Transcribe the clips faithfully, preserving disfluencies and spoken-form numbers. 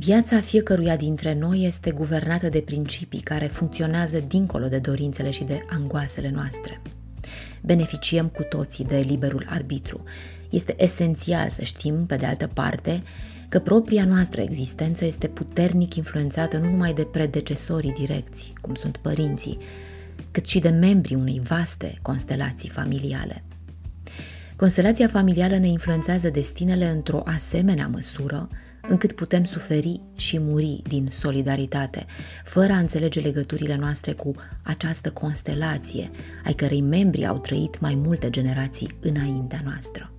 Viața fiecăruia dintre noi este guvernată de principii care funcționează dincolo de dorințele și de angoasele noastre. Beneficiem cu toții de liberul arbitru. Este esențial să știm, pe de altă parte, că propria noastră existență este puternic influențată nu numai de predecesorii direcți, cum sunt părinții, cât și de membrii unei vaste constelații familiale. Constelația familială ne influențează destinele într-o asemenea măsură încât putem suferi și muri din solidaritate, fără a înțelege legăturile noastre cu această constelație, ai cărei membri au trăit mai multe generații înaintea noastră.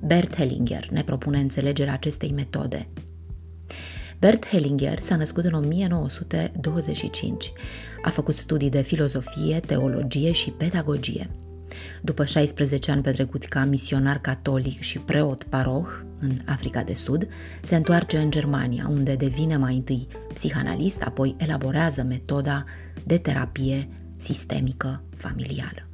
Bert Hellinger ne propune înțelegerea acestei metode. Bert Hellinger s-a născut în o mie nouă sute douăzeci și cinci. A făcut studii de filozofie, teologie și pedagogie. După șaisprezece ani petrecuți ca misionar catolic și preot paroh în Africa de Sud, se întoarce în Germania, unde devine mai întâi psihanalist, apoi elaborează metoda de terapie sistemică familială.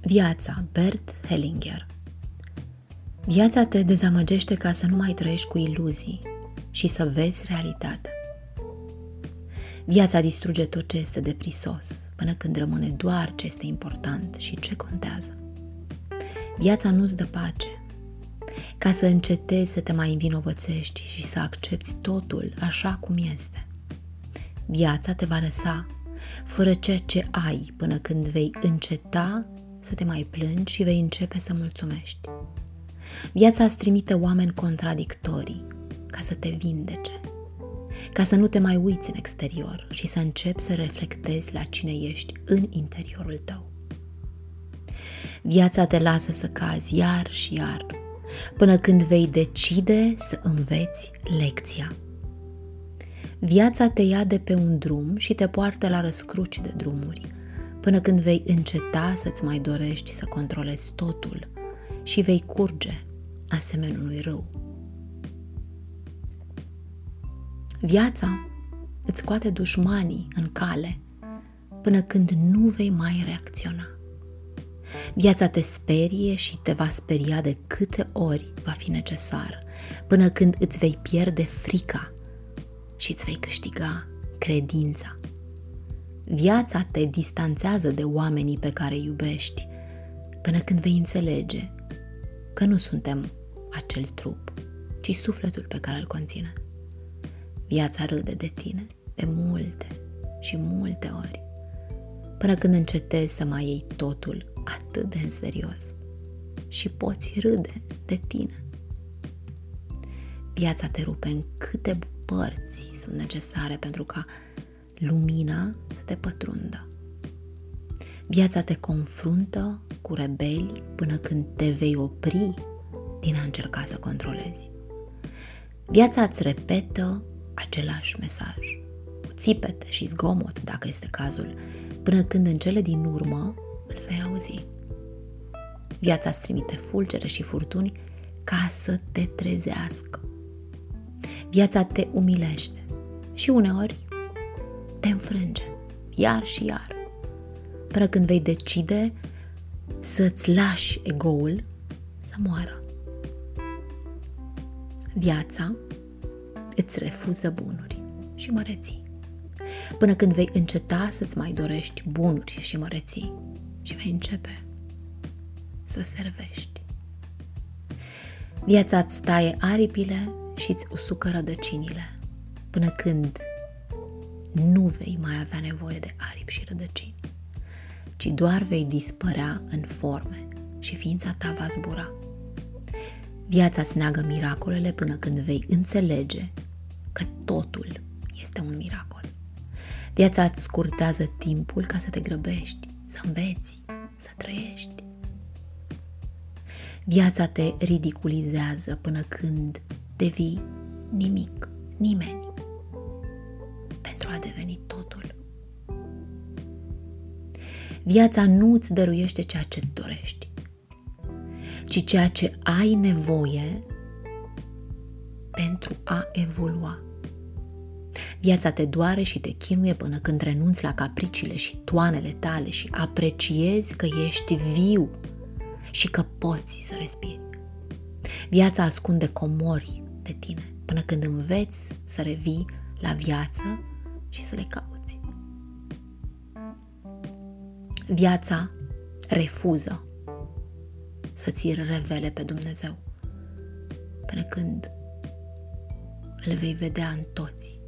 Viața, Bert Hellinger. Viața te dezamăgește ca să nu mai trăiești cu iluzii și să vezi realitatea. Viața distruge tot ce este de prisos, până când rămâne doar ce este important și ce contează. Viața nu-ți dă pace. Ca să încetezi să te mai învinovățești și să accepti totul așa cum este. Viața te va lăsa fără ceea ce ai până când vei înceta să te mai plângi și vei începe să mulțumești. Viața îți trimite oameni contradictorii ca să te vindece, ca să nu te mai uiți în exterior și să începi să reflectezi la cine ești în interiorul tău. Viața te lasă să cazi iar și iar, până când vei decide să înveți lecția. Viața te ia de pe un drum și te poartă la răscruci de drumuri, până când vei înceta să-ți mai dorești să controlezi totul și vei curge asemenea unui râu. Viața îți scoate dușmanii în cale până când nu vei mai reacționa. Viața te sperie și te va speria de câte ori va fi necesar, până când îți vei pierde frica și îți vei câștiga credința. Viața te distanțează de oamenii pe care iubești, până când vei înțelege că nu suntem acel trup, ci sufletul pe care îl conține. Viața râde de tine de multe și multe ori, până când încetezi să mai iei totul atât de în serios și poți râde de tine. Viața te rupe în câte părți sunt necesare pentru ca lumina să te pătrundă. Viața te confruntă cu rebeli până când te vei opri din a încerca să controlezi. Viața îți repetă același mesaj, cu țipete și zgomot, dacă este cazul, până când în cele din urmă îl vei auzi. Viața îți trimite fulgere și furtuni ca să te trezească. Viața te umilește și uneori te înfrânge, iar și iar, până când vei decide să-ți lași egoul să moară. Viața îți refuză bunuri și măreții, până când vei înceta să-ți mai dorești bunuri și măreții și vei începe să servești. Viața îți taie aripile și îți usucă rădăcinile, până când nu vei mai avea nevoie de aripi și rădăcini. ci doar vei dispărea în forme și ființa ta va zbura. Viața îți neagă miracolele până când vei înțelege că totul este un miracol. Viața îți scurtează timpul ca să te grăbești, să înveți, să trăiești. Viața te ridiculizează până când devii nimic, nimeni, pentru a deveni totul. Viața nu îți dăruiește ceea ce îți dorești, ci ceea ce ai nevoie pentru a evolua. Viața te doare și te chinuie până când renunți la capriciile și toanele tale și apreciezi că ești viu și că poți să respiri. Viața ascunde comori de tine până când înveți să revii la viață și să le cauți. Viața refuză să ți revele pe Dumnezeu până când îl vei vedea în toți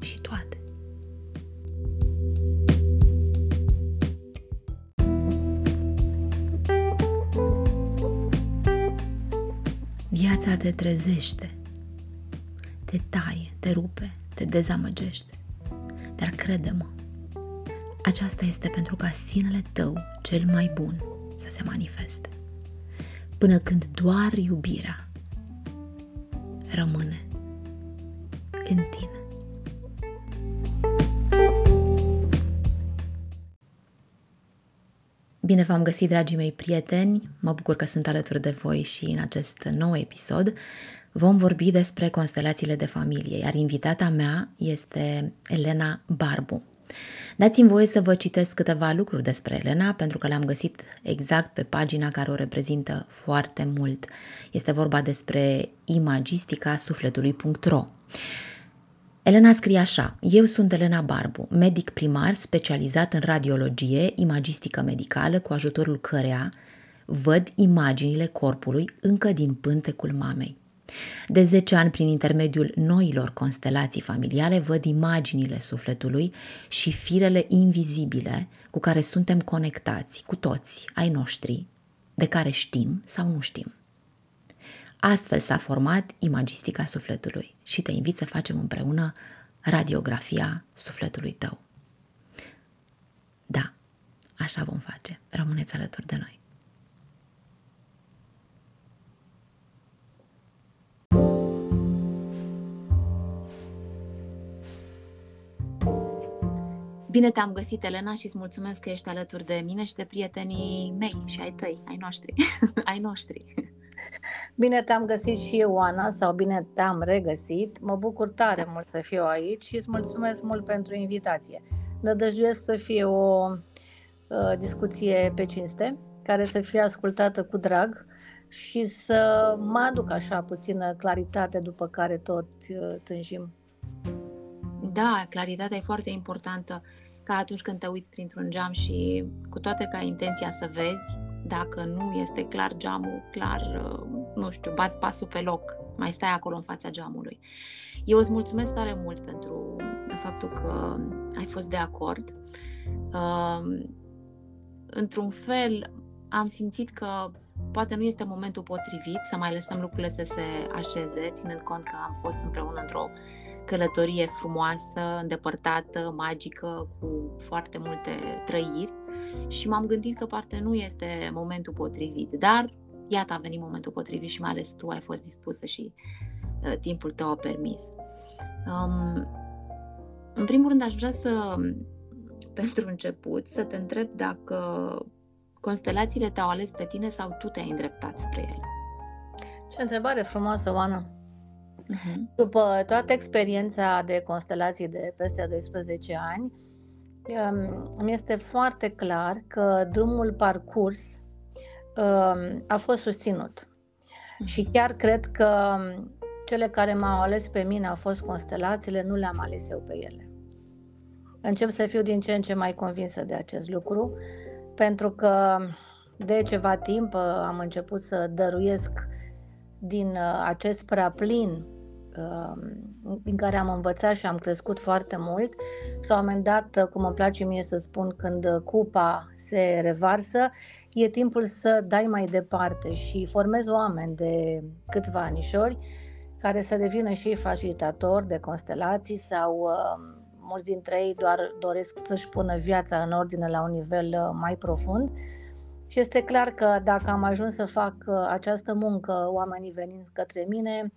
și toate. Viața te trezește, te taie, te rupe, te dezamăgește. Dar crede-mă, aceasta este pentru ca sinele tău cel mai bun să se manifeste. Până când doar iubirea rămâne în tine. Bine v-am găsit, dragii mei prieteni! Mă bucur că sunt alături de voi și în acest nou episod vom vorbi despre constelațiile de familie, iar invitata mea este Elena Barbu. Dați-mi voie să vă citesc câteva lucruri despre Elena, pentru că le-am găsit exact pe pagina care o reprezintă foarte mult. Este vorba despre imagistica sufletului punct ro. Elena scrie așa: eu sunt Elena Barbu, medic primar specializat în radiologie, imagistică medicală, cu ajutorul căreia văd imaginile corpului încă din pântecul mamei. De zece ani, prin intermediul noilor constelații familiale, văd imaginile sufletului și firele invizibile cu care suntem conectați, cu toți ai noștri, de care știm sau nu știm. Astfel s-a format imagistica sufletului și te invit să facem împreună radiografia sufletului tău. Da, așa vom face. Rămâneți alături de noi. Bine te-am găsit, Elena, și îți mulțumesc că ești alături de mine și de prietenii mei și ai tăi, ai noștri, ai noștri. Bine te-am găsit și eu, Oana, sau bine te-am regăsit. Mă bucur tare mult să fiu aici și îți mulțumesc mult pentru invitație. Nădăjduiesc să fie o uh, discuție pe cinste, care să fie ascultată cu drag și să mă aduc așa puțină claritate după care tot uh, tânjim. Da, claritatea e foarte importantă, ca atunci când te uiți printr-un geam și cu toate că ai intenția să vezi, dacă nu este clar geamul, clar, nu știu, bați pasul pe loc, mai stai acolo în fața geamului. Eu îți mulțumesc tare mult pentru faptul că ai fost de acord. Într-un fel, am simțit că poate nu este momentul potrivit să mai lăsăm lucrurile să se așeze, ținând cont că am fost împreună într-o călătorie frumoasă, îndepărtată, magică, cu foarte multe trăiri și m-am gândit că poate nu este momentul potrivit, dar iată, a venit momentul potrivit și mai ales tu ai fost dispusă și uh, timpul tău a permis. Um, în primul rând aș vrea să, pentru început, să te întreb dacă constelațiile te-au ales pe tine sau tu te-ai îndreptat spre ele. Ce întrebare frumoasă, Oana! După toată experiența de constelații de peste doisprezece ani, mi este foarte clar că drumul parcurs a fost susținut. Și chiar cred că cele care m-au ales pe mine au fost constelațiile, nu le-am ales eu pe ele. Încep să fiu din ce în ce mai convinsă de acest lucru, pentru că de ceva timp am început să dăruiesc din acest prea plin din care am învățat și am crescut foarte mult și la un moment dat, cum îmi place mie să spun, când cupa se revarsă, e timpul să dai mai departe și formez oameni de câțiva anișori care să devină și facilitatori de constelații sau mulți dintre ei doar doresc să-și pună viața în ordine la un nivel mai profund. Și este clar că dacă am ajuns să fac această muncă, oamenii venind către mine,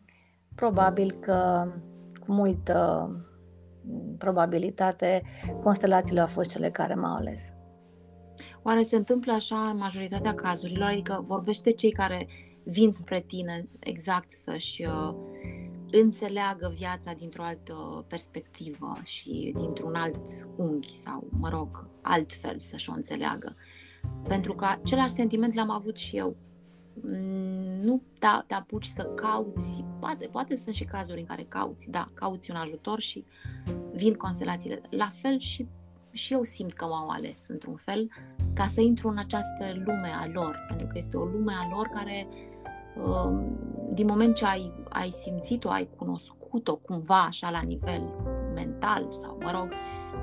probabil că cu multă probabilitate constelațiile au fost cele care m-au ales. Oare se întâmplă așa în majoritatea cazurilor? Adică vorbește cei care vin spre tine exact să-și înțeleagă viața dintr-o altă perspectivă și dintr-un alt unghi sau, mă rog, altfel să-și o înțeleagă. Pentru că același sentiment l-am avut și eu. Nu te apuci să cauți, poate, poate sunt și cazuri în care cauți, da, cauți un ajutor și vin constelațiile. La fel și, și eu simt că m-au ales într-un fel ca să intru în această lume a lor, pentru că este o lume a lor care, din moment ce ai, ai simțit-o, ai cunoscut-o cumva așa la nivel mental sau, mă rog,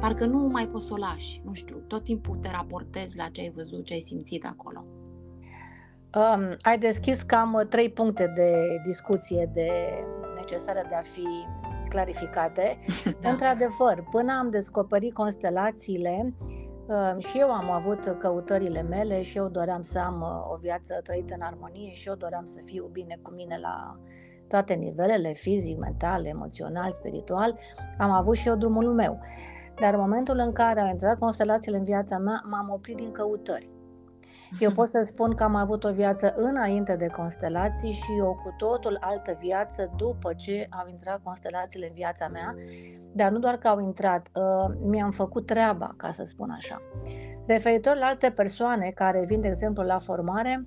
parcă nu mai poți să o lași, nu știu, tot timpul te raportezi la ce ai văzut, ce ai simțit acolo. Um, ai deschis cam trei puncte de discuție de necesară de a fi clarificate. Da. Într-adevăr, până am descoperit constelațiile, um, și eu am avut căutările mele și eu doream să am o viață trăită în armonie și eu doream să fiu bine cu mine la toate nivelele, fizic, mental, emoțional, spiritual. Am avut și eu drumul meu. Dar în momentul în care au intrat constelațiile în viața mea, m-am oprit din căutări. Eu pot să spun că am avut o viață înainte de constelații și o cu totul altă viață după ce au intrat constelațiile în viața mea, dar nu doar că au intrat, mi-am făcut treaba, ca să spun așa. Referitor la alte persoane care vin, de exemplu, la formare,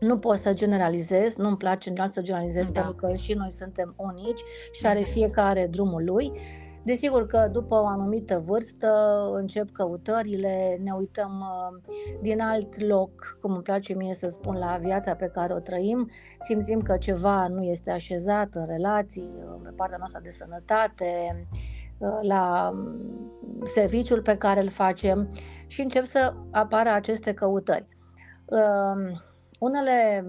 nu pot să generalizez, nu-mi place în general să generalizez, da, pentru că și noi suntem unici și are fiecare drumul lui. Desigur că după o anumită vârstă încep căutările, ne uităm din alt loc, cum îmi place mie să spun, la viața pe care o trăim, simțim că ceva nu este așezat în relații, pe partea noastră de sănătate, la serviciul pe care îl facem și încep să apară aceste căutări. Unele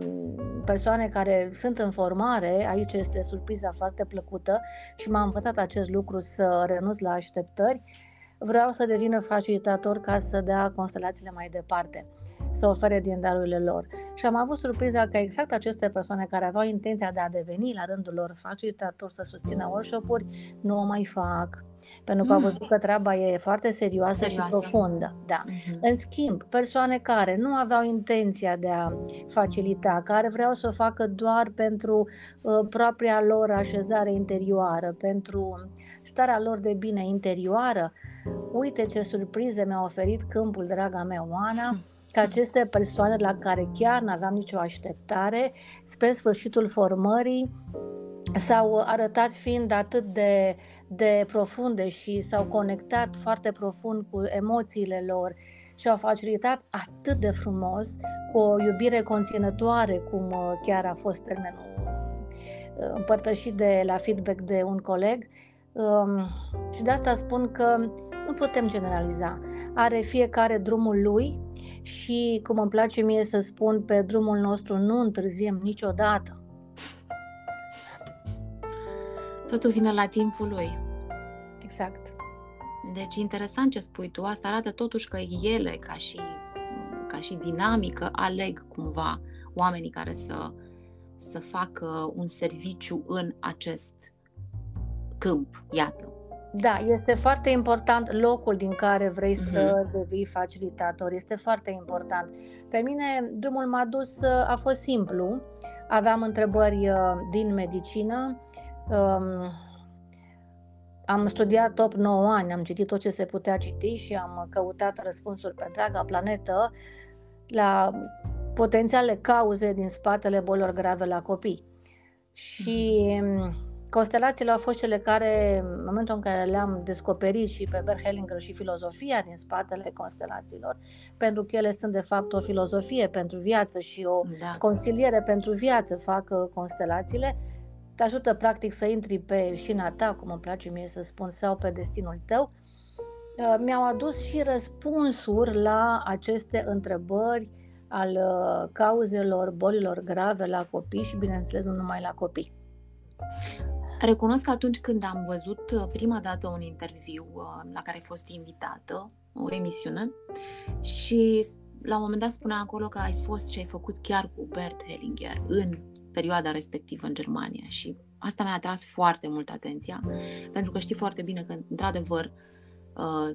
persoane care sunt în formare, aici este surpriza foarte plăcută și m-am învățat acest lucru să renunț la așteptări, vreau să devină facilitator ca să dea constelațiile mai departe, să ofere din darurile lor. Și am avut surpriza că exact aceste persoane care aveau intenția de a deveni la rândul lor facilitator, să susțină workshop-uri, nu o mai fac, pentru că au văzut că treaba e foarte serioasă, serioasă. și profundă. Da. Uh-huh. În schimb, persoane care nu aveau intenția de a facilita, care vreau să o facă doar pentru uh, propria lor așezare interioară, pentru starea lor de bine interioară, uite ce surprize mi-a oferit câmpul, draga mea, Oana, că aceste persoane la care chiar n-aveam nicio așteptare, spre sfârșitul formării, s-au arătat fiind atât de, de profunde și s-au conectat foarte profund cu emoțiile lor și au facilitat atât de frumos, cu o iubire conținătoare, cum chiar a fost termenul împărtășit de la feedback de un coleg. Și de asta spun că nu putem generaliza. Are fiecare drumul lui și, cum îmi place mie să spun, pe drumul nostru nu întârziem niciodată. Totul vine la timpul lui. Exact. Deci, interesant ce spui tu. Asta arată totuși că ele, ca și, ca și dinamică, aleg cumva oamenii care să, să facă un serviciu în acest câmp. Iată. Da, este foarte important locul din care vrei să devii facilitator. Este foarte important. Pe mine, drumul m-a dus, a fost simplu. Aveam întrebări din medicină. Um, am studiat top nouă ani, am citit tot ce se putea citi și am căutat răspunsuri pe întreaga planetă la potențiale cauze din spatele bolilor grave la copii. Și constelațiile au fost cele care, în momentul în care le-am descoperit, și pe Bert Hellinger și filozofia din spatele constelațiilor, pentru că ele sunt de fapt o filozofie pentru viață și o da. consiliere pentru viață fac constelațiile. te ajută practic să intri pe șina ta, cum îmi place mie să spun, sau pe destinul tău. Mi-au adus și răspunsuri la aceste întrebări al cauzelor bolilor grave la copii și, bineînțeles, nu numai la copii. Recunosc că atunci când am văzut prima dată un interviu la care ai fost invitată, o emisiune, și la un moment dat spunea acolo că ai fost și ai făcut chiar cu Bert Hellinger în perioada respectivă în Germania, și asta mi-a atras foarte mult atenția, pentru că știi foarte bine că, într-adevăr,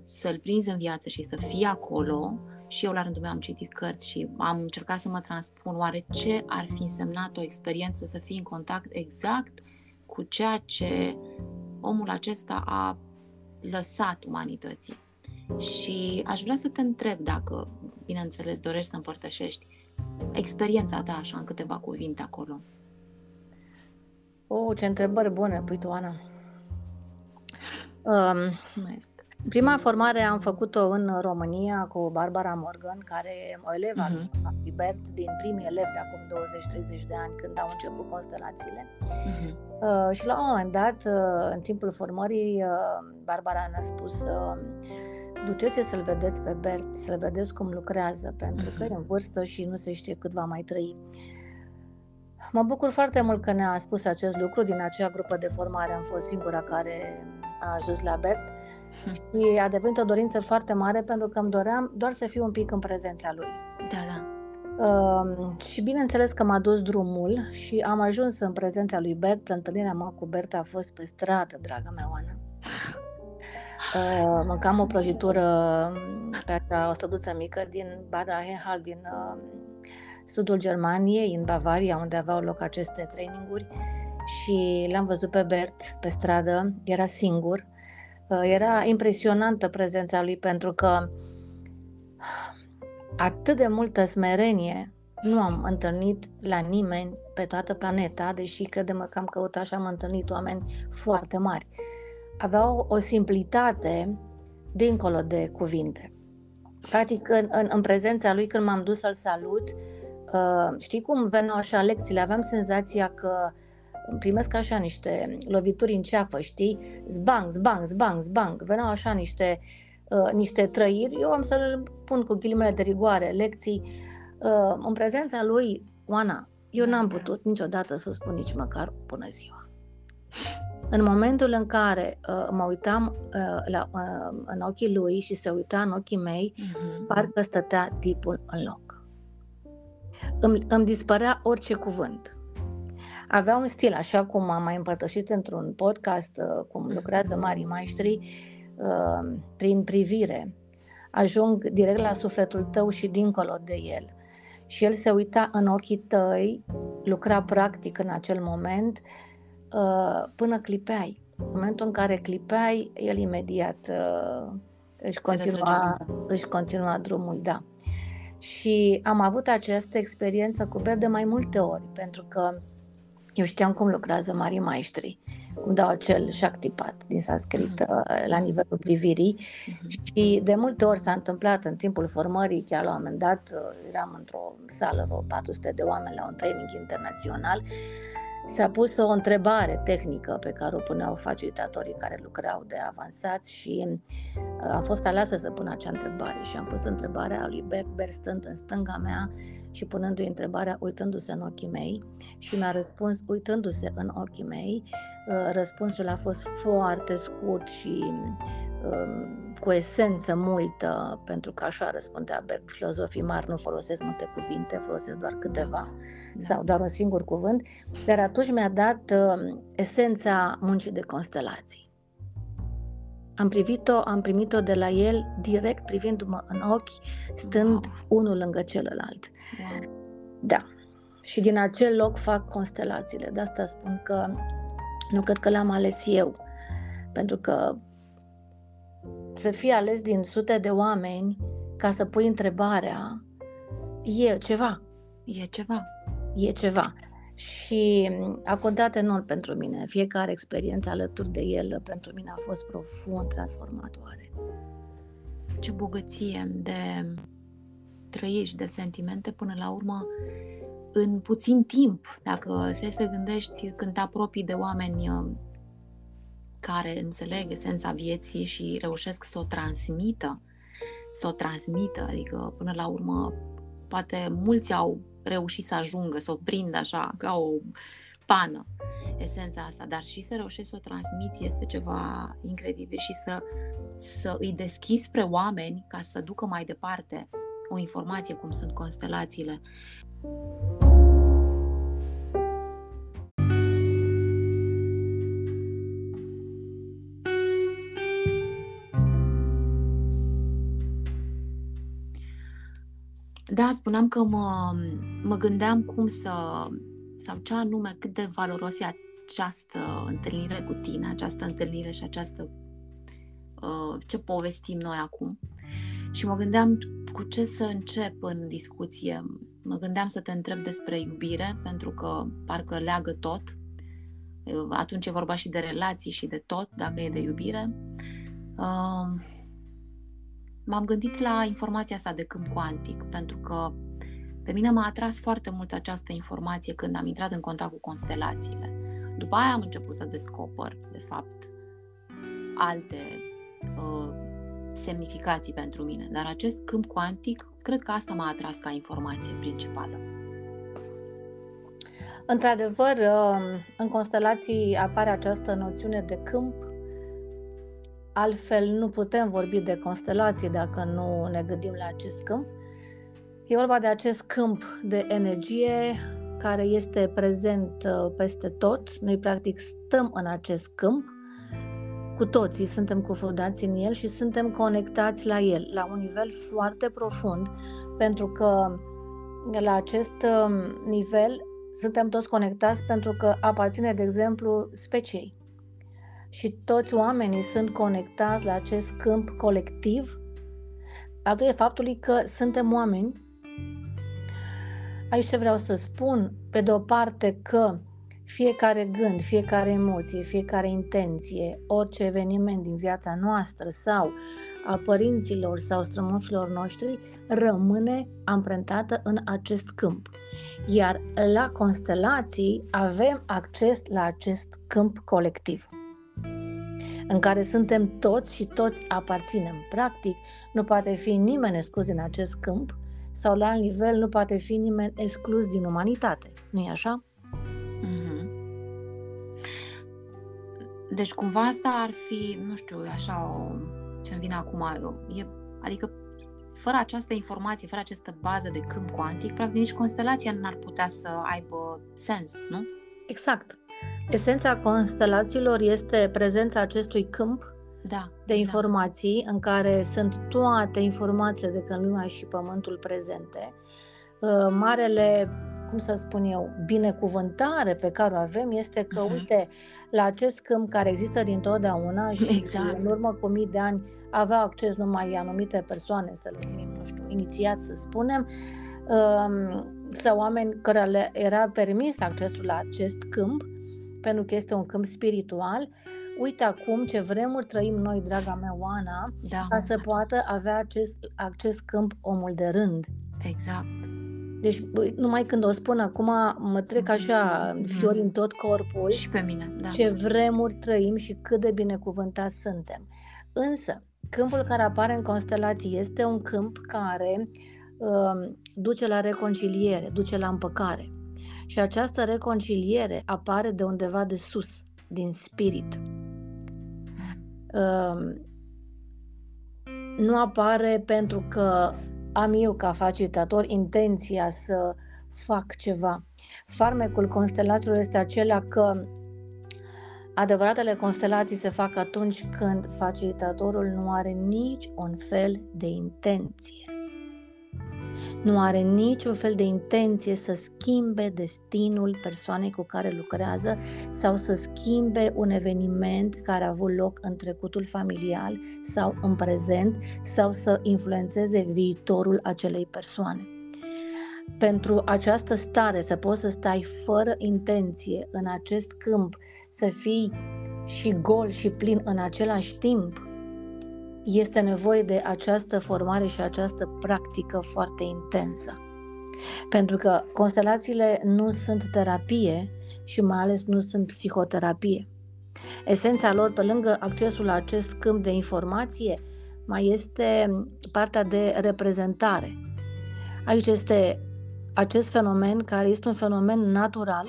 să-l prinzi în viață și să fii acolo. Și eu la rândul meu am citit cărți și am încercat să mă transpun oare ce ar fi însemnat o experiență să fii în contact exact cu ceea ce omul acesta a lăsat umanității. Și aș vrea să te întreb dacă, bineînțeles, dorești să împărtășești experiența ta așa în câteva cuvinte acolo. Oh, ce întrebări bune pui tu, Ana! Um, Mulțumesc! Prima formare am făcut-o în România cu Barbara Morgan, care e o elevă a lui Bert, din primii elevi de acum douăzeci-treizeci de ani, când au început constelațiile. Uh-huh. Uh, și la un moment dat, uh, în timpul formării, uh, Barbara ne-a spus uh, duceți să-l vedeți pe Bert, să-l vedeți cum lucrează, pentru că e în vârstă și nu se știe cât va mai trăi. Mă bucur foarte mult că ne-a spus acest lucru. Din acea grupă de formare am fost singura care a ajuns la Bert și a devenit o dorință foarte mare, pentru că îmi doream doar să fiu un pic în prezența lui. Da, da. Uh, și bineînțeles că m-a dus drumul și am ajuns în prezența lui Bert. Întâlnirea mea cu Bert a fost pe stradă, draga mea, Oana. Uh, mâncam o prăjitură pe acea o stăduță mică din Bad Reichenhall, din uh, sudul Germaniei, în Bavaria, unde aveau loc aceste traininguri, și l-am văzut pe Bert pe stradă, era singur. Era impresionantă prezența lui, pentru că atât de multă smerenie nu am întâlnit la nimeni pe toată planeta, deși crede-mă că am căutat și am întâlnit oameni foarte mari. Aveau o simplitate dincolo de cuvinte. Practic, în, în, în prezența lui, când m-am dus să-l salut, uh, știi cum veneau așa lecțiile, aveam senzația că primesc așa niște lovituri în ceafă, știi? Zbang, zbang, zbang, zbang. Veneau așa niște, uh, niște trăiri. Eu am să-l pun cu ghilimele de rigoare, lecții. Uh, în prezența lui, Oana, eu n-am putut niciodată să spun nici măcar bună ziua. În momentul în care uh, mă uitam uh, la, uh, în ochii lui și se uita în ochii mei, uh-huh. parcă stătea tipul în loc. Îmi, îmi dispărea orice cuvânt. Avea un stil, așa cum am mai împărtășit într-un podcast, uh, cum lucrează marii maestri, uh, prin privire. Ajung direct la sufletul tău și dincolo de el. Și el se uita în ochii tăi, lucra practic în acel moment, până clipeai. În momentul în care clipeai, el imediat uh, își, continua, își continua drumul, da. Și am avut această experiență cu Bert de mai multe ori, pentru că eu știam cum lucrează marii maestri, cum dau acel șactipat din sanscrită uh-huh. la nivelul privirii. Uh-huh. Și de multe ori s-a întâmplat în timpul formării, chiar la un moment dat, eram într-o sală, vreo patru sute de oameni la un training internațional. S-a pus o întrebare tehnică pe care o puneau facilitatorii care lucrau de avansați și a fost aleasă să pun acea întrebare. Și am pus întrebarea lui Bert, Bert stând în stânga mea și punându-i întrebarea uitându-se în ochii mei, și mi-a răspuns uitându-se în ochii mei. Răspunsul a fost foarte scurt și cu esență multă, pentru că așa răspundea Bert. Filozofii mari nu folosesc multe cuvinte, folosesc doar câteva da. sau doar un singur cuvânt, dar atunci mi-a dat esența muncii de constelații. Am privit-o, am primit-o de la el direct, privindu-mă în ochi, stând wow. unul lângă celălalt. Wow. Da. Și din acel loc fac constelațiile. De asta spun că nu cred că l-am ales eu, pentru că să fii ales din sute de oameni ca să pui întrebarea e ceva. E ceva. E ceva. Și a contat enorm pentru mine. Fiecare experiență alături de el pentru mine a fost profund transformatoare. Ce bogăție de trăiri și de sentimente, până la urmă în puțin timp. Dacă se să gândești când te apropii de oameni care înțeleg esența vieții și reușesc să o transmită, să o transmită, adică până la urmă poate mulți au reușit să ajungă, să o prind așa ca o pană, esența asta, dar și să reușești să o transmiți este ceva incredibil și să, să îi deschizi spre oameni ca să ducă mai departe o informație cum sunt constelațiile. Da, spuneam că mă, mă gândeam cum să, sau ce anume, cât de valoros e această întâlnire cu tine, această întâlnire și această, uh, ce povestim noi acum. Și mă gândeam cu ce să încep în discuție. Mă gândeam să te întreb despre iubire, pentru că parcă leagă tot. Atunci e vorba și de relații și de tot, dacă e de iubire. Uh, m-am gândit la informația asta de câmp cuantic, pentru că pe mine m-a atras foarte mult această informație când am intrat în contact cu constelațiile. După aia am început să descoper, de fapt, alte uh, semnificații pentru mine, dar acest câmp cuantic, cred că asta m-a atras ca informație principală. Într-adevăr, în constelații apare această noțiune de câmp. Altfel nu putem vorbi de constelații dacă nu ne gândim la acest câmp. E vorba de acest câmp de energie care este prezent peste tot. Noi practic stăm în acest câmp, cu toții suntem cufundați în el și suntem conectați la el, la un nivel foarte profund, pentru că la acest nivel suntem toți conectați pentru că aparține, de exemplu, speciei. Și toți oamenii sunt conectați la acest câmp colectiv, datorită faptului că suntem oameni. Aici ce vreau să spun, pe de o parte că fiecare gând, fiecare emoție, fiecare intenție, orice eveniment din viața noastră sau a părinților sau strămoșilor noștri rămâne amprentată în acest câmp. Iar la constelații avem acces la acest câmp colectiv, în care suntem toți și toți aparținem. Practic, nu poate fi nimeni exclus din acest câmp sau la alt nivel nu poate fi nimeni exclus din umanitate. Nu-i așa? Deci cumva asta ar fi, nu știu, așa o, ce-mi vine acum, e, adică fără această informație, fără această bază de câmp cuantic, practic nici constelația n-ar putea să aibă sens, nu? Exact. Esența constelațiilor este prezența acestui câmp da, de informații da. În care sunt toate informațiile de când lumea și pământul prezente. Marele, cum să spun eu, binecuvântare pe care o avem este că, uh-huh. uite, la acest câmp care există dintotdeauna și exact. În urmă cu mii de ani avea acces numai anumite persoane, să le numim, nu știu, inițiați să spunem, sau oameni care le era permis accesul la acest câmp, pentru că este un câmp spiritual. Uite acum ce vremuri trăim noi, draga mea Oana, da. Ca să poată avea acest, acest câmp omul de rând. Exact. Deci numai când o spun acum mă trec așa fiori în tot corpul. Și pe mine, da. Ce vremuri trăim și cât de binecuvântați suntem. Însă, câmpul care apare în constelații este un câmp care uh, duce la reconciliere, duce la împăcare. Și această reconciliere apare de undeva de sus, din spirit. Uh, nu apare pentru că am eu ca facilitator intenția să fac ceva. Farmecul constelațiilor este acela că adevăratele constelații se fac atunci când facilitatorul nu are nici un fel de intenție. Nu are niciun fel de intenție să schimbe destinul persoanei cu care lucrează sau să schimbe un eveniment care a avut loc în trecutul familial sau în prezent sau să influențeze viitorul acelei persoane. Pentru această stare să poți să stai fără intenție în acest câmp, să fii și gol și plin în același timp, este nevoie de această formare și această practică foarte intensă. Pentru că constelațiile nu sunt terapie și mai ales nu sunt psihoterapie. Esența lor, pe lângă accesul la acest câmp de informație, mai este partea de reprezentare. Aici este acest fenomen care este un fenomen natural.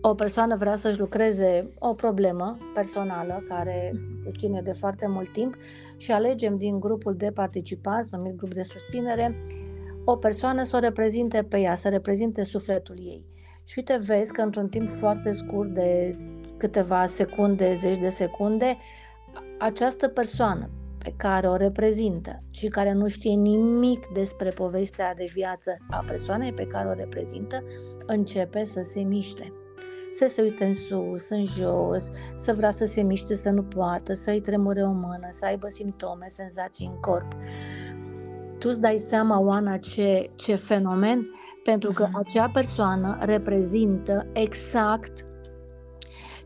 O persoană vrea să-și lucreze o problemă personală care chinuie de foarte mult timp și alegem din grupul de participanți, numit grup de susținere, o persoană să o reprezinte pe ea, să reprezinte sufletul ei. Și uite, vezi că într-un timp foarte scurt de câteva secunde, zeci de secunde, această persoană pe care o reprezintă și care nu știe nimic despre povestea de viață a persoanei pe care o reprezintă, începe să se miște. Să se uite în sus, în jos, să vrea să se miște, să nu poată, să-i tremure o mână, să aibă simptome, senzații în corp. Tu îți dai seama, Oana, ce, ce fenomen? Pentru că acea persoană reprezintă exact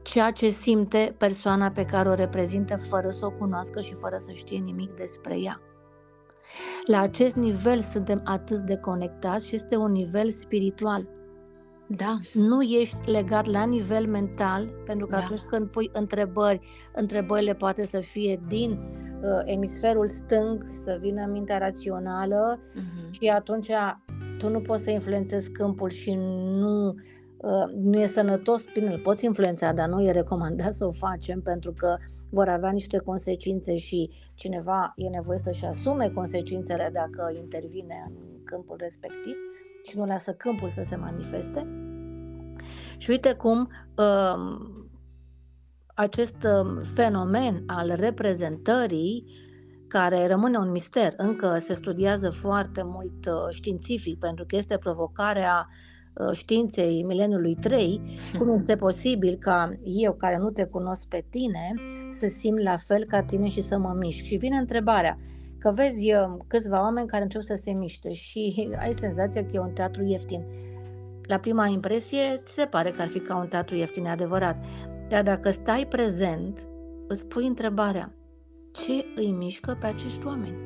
ceea ce simte persoana pe care o reprezintă, fără să o cunoască și fără să știe nimic despre ea. La acest nivel suntem atât de conectați și este un nivel spiritual. Da. Nu ești legat la nivel mental, pentru că da. Atunci când pui întrebări, întrebările poate să fie din uh, emisferul stâng, să vină mintea rațională, uh-huh. și atunci tu nu poți să influențezi câmpul și nu, uh, nu e sănătos. Bine, îl poți influența, dar nu e recomandat să o facem, pentru că vor avea niște consecințe și cineva e nevoie să-și asume consecințele dacă intervine în câmpul respectiv și nu lasă câmpul să se manifeste. Și uite cum uh, acest uh, fenomen al reprezentării, care rămâne un mister, încă se studiază foarte mult uh, științific, pentru că este provocarea uh, științei mileniului trei, cum este posibil ca eu, care nu te cunosc pe tine, să simt la fel ca tine și să mă mișc. Și vine întrebarea, că vezi câțiva oameni care încep să se miște și ai senzația că e un teatru ieftin. La prima impresie ți se pare că ar fi ca un teatru ieftin, adevărat. Dar dacă stai prezent, îți pui întrebarea, ce îi mișcă pe acești oameni?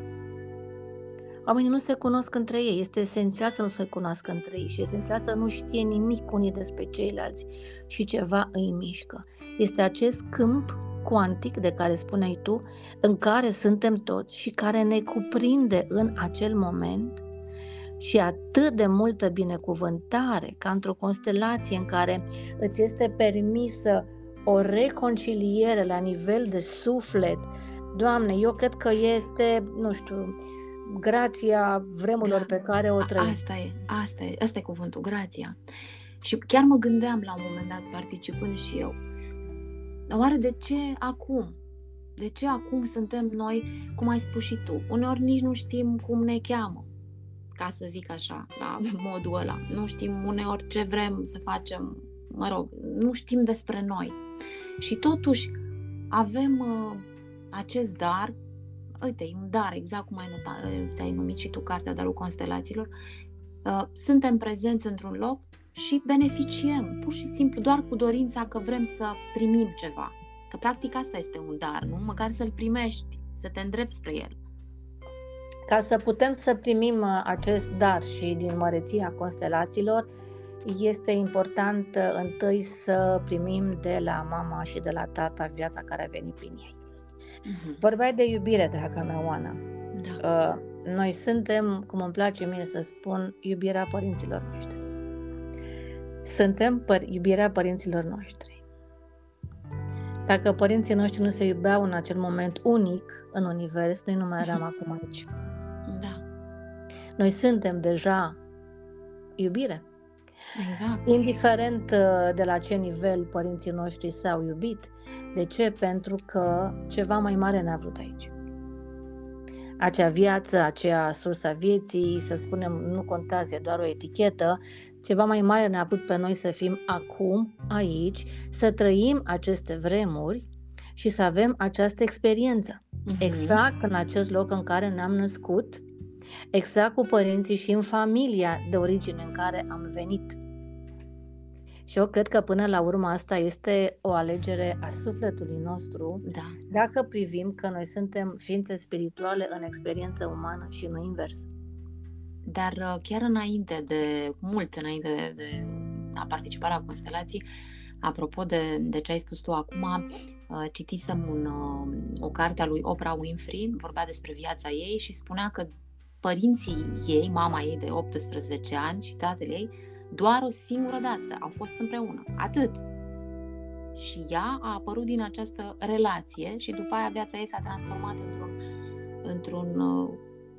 Oamenii nu se cunosc între ei, este esențial să nu se cunoască între ei și esențial să nu știe nimic unii despre ceilalți și ceva îi mișcă. Este acest câmp cuantic de care spuneai tu, în care suntem toți și care ne cuprinde în acel moment, și atât de multă binecuvântare ca într-o constelație în care îți este permisă o reconciliere la nivel de suflet. Doamne, eu cred că este, nu știu, grația vremurilor da, pe care o trăim. Asta e, asta e, asta e cuvântul, grația. Și chiar mă gândeam la un moment dat, participând și eu, oare de ce acum? De ce acum suntem noi, cum ai spus și tu? Uneori nici nu știm cum ne cheamă, ca să zic așa, la modul ăla. Nu știm uneori ce vrem să facem, mă rog, nu știm despre noi. Și totuși avem uh, acest dar, uite, e un dar, exact cum ai notat, ți-ai numit și tu cartea Darul Constelațiilor, uh, suntem prezenți într-un loc și beneficiem, pur și simplu, doar cu dorința că vrem să primim ceva. Că practic asta este un dar, nu? Măcar să-l primești, să te îndrepți spre el. Ca să putem să primim acest dar și din măreția constelațiilor, este important întâi să primim de la mama și de la tata viața care a venit prin ei. Mm-hmm. Vorbeai de iubire, draga mea, Oana. Da. Uh, noi suntem, cum îmi place mie să spun, iubirea părinților noștri. Suntem păr- iubirea părinților noștri. Dacă părinții noștri nu se iubeau în acel moment unic în univers, noi nu mai eram acum aici. Da. Noi suntem deja iubire. Exact. Indiferent de la ce nivel părinții noștri s-au iubit. De ce? Pentru că ceva mai mare ne-a vrut aici. Acea viață, acea sursa vieții, să spunem, nu contează, doar o etichetă. Ceva mai mare ne-a vrut pe noi să fim acum, aici, să trăim aceste vremuri și să avem această experiență. Mm-hmm. Exact în acest loc în care ne-am născut, exact cu părinții și în familia de origine în care am venit. Și eu cred că până la urmă asta este o alegere a sufletului nostru, da. Dacă privim că noi suntem ființe spirituale în experiență umană și nu invers. Dar chiar înainte de, mult înainte de, de a participa la Constelații, apropo de, de ce ai spus tu acum, citisem un, o carte a lui Oprah Winfrey, vorbea despre viața ei și spunea că părinții ei, mama ei de optsprezece ani și tatăl ei, doar o singură dată au fost împreună, atât. Și ea a apărut din această relație și după aia viața ei s-a transformat într-un, într-un,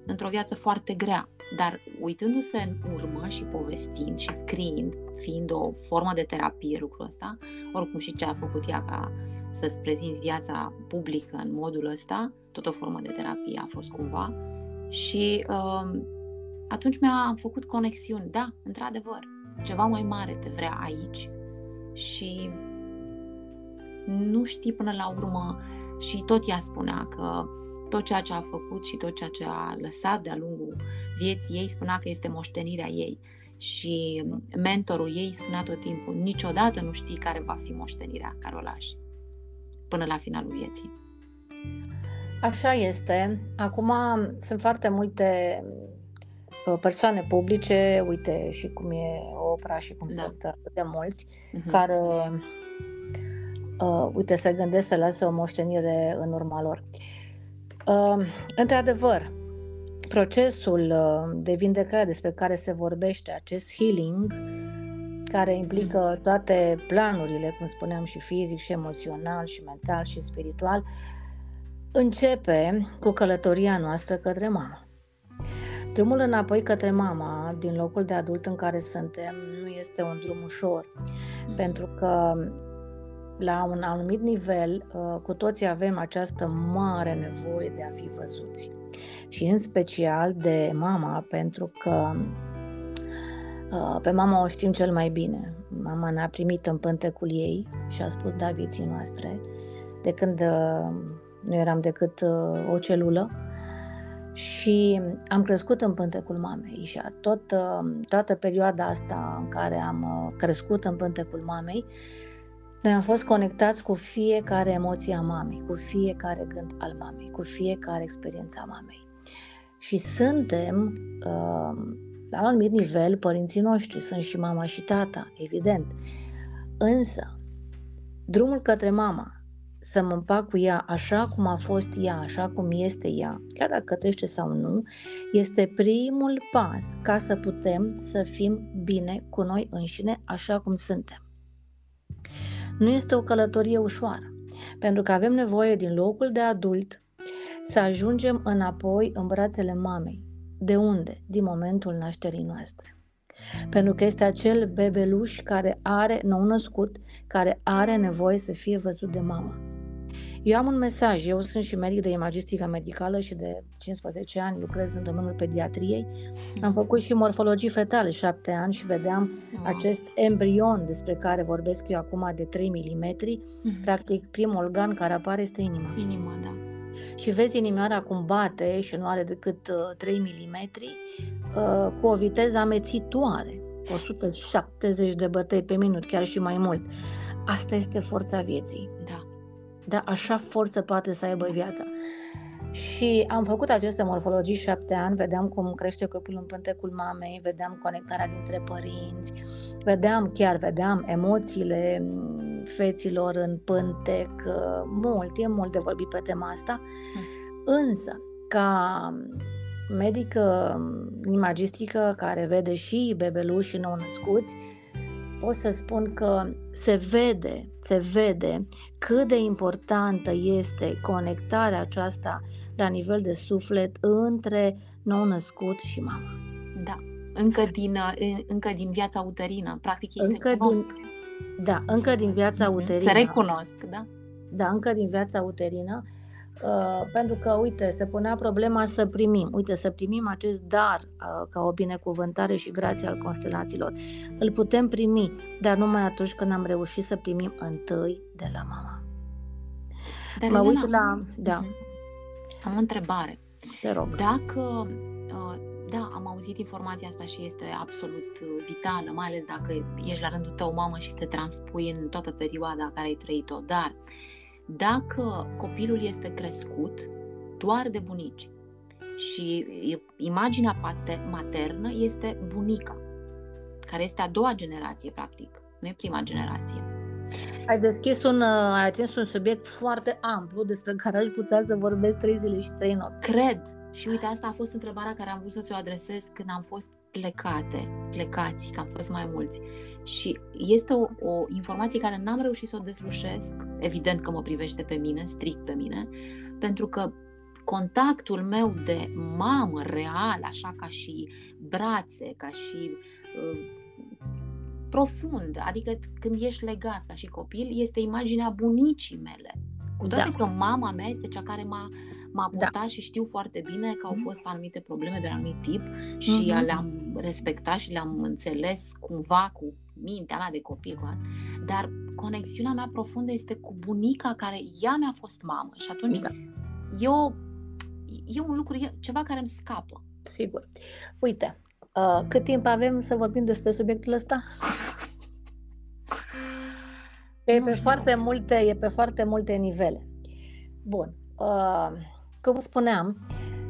într-o viață foarte grea. Dar uitându-se în urmă și povestind și scriind, fiind o formă de terapie lucrul ăsta, oricum și ce a făcut ea ca să-ți prezinți viața publică în modul ăsta, tot o formă de terapie a fost cumva. Și uh, atunci mi-am făcut conexiuni. Da, într-adevăr, ceva mai mare te vrea aici și nu știi până la urmă. Și tot ea spunea că tot ceea ce a făcut și tot ceea ce a lăsat de-a lungul vieții ei, spunea că este moștenirea ei. Și mentorul ei spunea tot timpul, niciodată nu știi care va fi moștenirea care o lași până la finalul vieții. Așa este. Acum sunt foarte multe persoane publice, uite și cum e Oprah și cum da. sunt de mulți, uh-huh. care uh, uite, se gândesc să lasă o moștenire în urma lor. Uh, într-adevăr, procesul de vindecare despre care se vorbește, acest healing, care implică toate planurile, cum spuneam, și fizic, și emoțional, și mental, și spiritual, începe cu călătoria noastră către mama. Drumul înapoi către mama, din locul de adult în care suntem, nu este un drum ușor, pentru că la un anumit nivel, cu toții avem această mare nevoie de a fi văzuți. Și în special de mama, pentru că pe mama o știm cel mai bine. Mama ne-a primit în pântecul ei și a spus da vieții noastre, de când nu eram decât o celulă. Și am crescut în pântecul mamei și tot, toată perioada asta în care am crescut în pântecul mamei, noi am fost conectați cu fiecare emoție a mamei, cu fiecare gând al mamei, cu fiecare experiență a mamei. Și suntem, la un anumit nivel, părinții noștri, sunt și mama și tata, evident. Însă, drumul către mama, să mă împac cu ea așa cum a fost ea, așa cum este ea, chiar dacă trăiește sau nu, este primul pas ca să putem să fim bine cu noi înșine așa cum suntem. Nu este o călătorie ușoară, pentru că avem nevoie din locul de adult să ajungem înapoi în brațele mamei. De unde? Din momentul nașterii noastre. Pentru că este acel bebeluș care are, nou născut, care are nevoie să fie văzut de mama. Eu am un mesaj, eu sunt și medic de imagistică medicală și de cincisprezece ani lucrez în domeniul pediatriei. Am făcut și morfologii fetale șapte ani și vedeam wow. acest embrion despre care vorbesc eu acum de trei milimetri. Mm-hmm. Practic, primul organ care apare este inima. Inima, da. Și vezi inimioara cum bate și nu are decât trei milimetri, cu o viteză amețitoare, o sută șaptezeci de bătăi pe minut, chiar și mai mult. Asta este forța vieții. Da. Da, așa forță poate să aibă viața. Și am făcut aceste morfologii șapte ani, vedeam cum crește copilul în pântecul mamei, vedeam conectarea dintre părinți, vedeam chiar, vedeam emoțiile feților în pântec, mult, e mult de vorbit pe tema asta, însă, ca medică imagistică care vede și bebeluși nou-născuți, pot să spun că se vede, se vede cât de importantă este conectarea aceasta la nivel de suflet între nou-născut și mama. Da, încă din, încă din viața uterină, practic ei încă se cunosc. Din, da, încă se, din viața uterină. Se recunosc, da? Da, încă din viața uterină, uh, pentru că, uite, se punea problema să primim, uite, să primim acest dar uh, ca o binecuvântare și grație al constelațiilor. Îl putem primi, dar numai atunci când am reușit să primim întâi de la mama. Dar mă uit la... Am... Da. Am o întrebare. Te rog. Dacă... Uh, Da, am auzit informația asta și este absolut vitală, mai ales dacă ești la rândul tău mamă și te transpui în toată perioada care ai trăit-o. Dar dacă copilul este crescut doar de bunici Și imaginea maternă este bunica, care este a doua generație, practic, nu e prima generație. Ai deschis un, ai atins un subiect foarte amplu despre care aș putea să vorbesc trei zile și trei nopți. Cred. Și uite, asta a fost întrebarea care am vrut să o adresez când am fost plecate, plecați, că am fost mai mulți. Și este o, o informație care n-am reușit să o deslușesc, evident că mă privește pe mine, strict pe mine, pentru că contactul meu de mamă real, așa ca și brațe, ca și uh, profund, adică când ești legat ca și copil, este imaginea bunicii mele. Cu toate da. Că mama mea este cea care m-a, m-a purtat da. Și știu foarte bine că au fost anumite probleme de un anumit tip și mm-hmm. le-am respectat și le-am înțeles cumva cu mintea mea de copil, dar conexiunea mea profundă este cu bunica care ea mi-a fost mamă și atunci da. Eu, e un lucru, e ceva care îmi scapă. Sigur. Uite, uh, cât timp avem să vorbim despre subiectul ăsta? E pe, foarte multe, e pe foarte multe nivele. Bun. Uh, cum spuneam,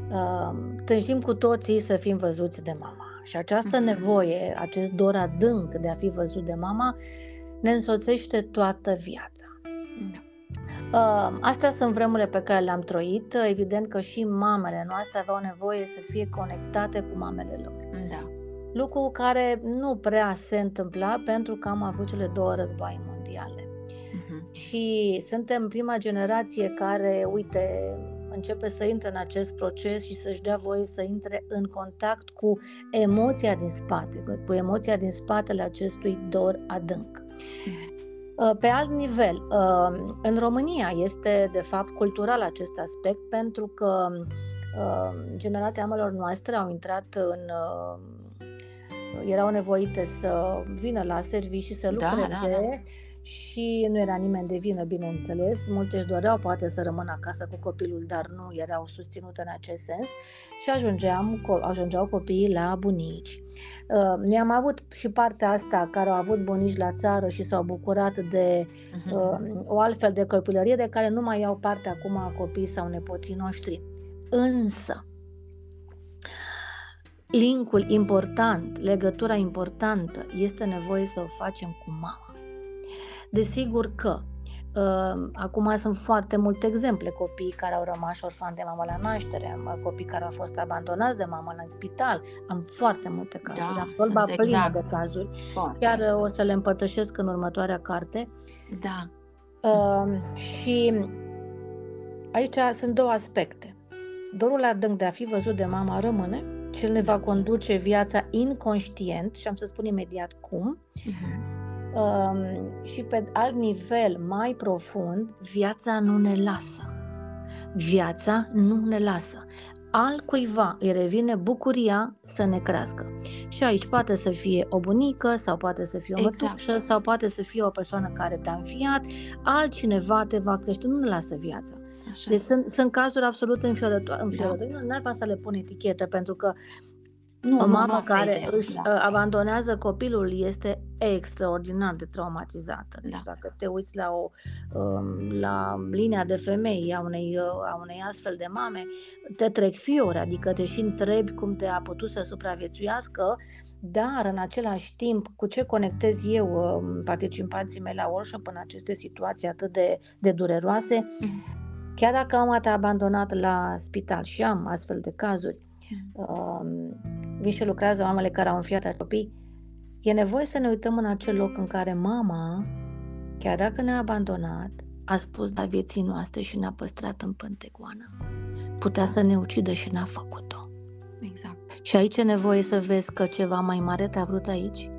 uh, tânjim cu toții să fim văzuți de mama. Și această uh-huh. nevoie, acest dor adânc de a fi văzut de mama, ne însoțește toată viața. Da. Astea sunt vremurile pe care le-am trăit. Evident că și mamele noastre aveau nevoie să fie conectate cu mamele lor. Da. Lucru care nu prea se întâmpla pentru că am avut cele două războaie mondiale. Uh-huh. Și suntem prima generație care, uite, începe să intre în acest proces și să-și dea voie să intre în contact cu emoția din spate, cu emoția din spatele acestui dor adânc. Uh-huh. Pe alt nivel, în România este de fapt cultural acest aspect, pentru că generația mamelor noastre au intrat în... erau nevoite să vină la servicii, să lucreze da, da, da. Și nu era nimeni de vină, bineînțeles. Multe își doreau poate să rămână acasă cu copilul, dar nu erau susținute în acest sens și ajungeam, ajungeau copiii la bunici. Noi am avut și partea asta care au avut bunici la țară și s-au bucurat de uh-huh. o altfel de copilărie de care nu mai iau parte acum copiii sau nepoții noștri. Însă, linkul important, legătura importantă este nevoie să o facem cu mama. Desigur că uh, acum sunt foarte multe exemple, copii care au rămas orfani de mamă la naștere, copii care au fost abandonați de mamă la spital, am foarte multe cazuri, da, tolba plină exact. De cazuri, foarte. Chiar uh, o să le împărtășesc în următoarea carte. Da. Uh, și aici sunt două aspecte. Dorul adânc de a fi văzut de mama rămâne, cel ne va conduce viața inconștient și am să spun imediat cum. Uh-huh. Um, și pe alt nivel mai profund, viața nu ne lasă. Viața nu ne lasă. Altcuiva îi revine bucuria să ne crească. Și aici poate să fie o bunică, sau poate să fie o mătușă, exact. Sau poate să fie o persoană care te-a înfiat, altcineva te va crește, nu ne lasă viața. Așa. Deci sunt, sunt cazuri absolut înfiorătoare. Da. Nu ar vrea să le pun etichetă, pentru că Nu, o mamă care idee, își da. Abandonează copilul este extraordinar de traumatizată. Deci da. Dacă te uiți la, o, la linia de femei a unei, a unei astfel de mame, te trec fiori, adică te și întrebi cum te-a putut să supraviețuiască, dar în același timp, cu ce conectez eu participanții mei la workshop în aceste situații atât de, de dureroase, chiar dacă mama te-a abandonat la spital și am astfel de cazuri, Um, vin și lucrează mamele care au înfiat copii. E nevoie să ne uităm în acel loc în care mama, chiar dacă ne-a abandonat, a spus da vieții noastre și ne-a păstrat în pântecoană. Putea să ne ucidă și n-a făcut-o. Exact. Și aici e nevoie să vezi că ceva mai mare te-a vrut aici.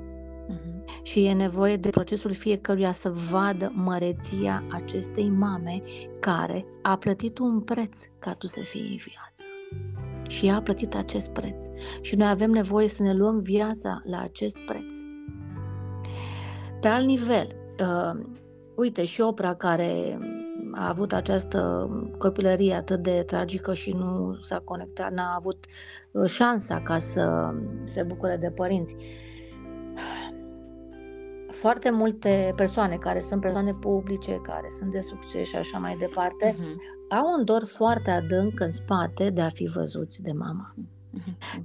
Mm-hmm. Și e nevoie de procesul fiecăruia să vadă măreția acestei mame care a plătit un preț ca tu să fii în viață. Și ea a plătit acest preț. Și noi avem nevoie să ne luăm viața la acest preț. Pe alt nivel, uh, uite, și Oprah, care a avut această copilărie atât de tragică și nu s-a conectat, n-a avut șansa ca să se bucure de părinți. foarte multe persoane care sunt persoane publice, care sunt de succes și așa mai departe, uh-huh. au un dor foarte adânc în spate de a fi văzuți de mama.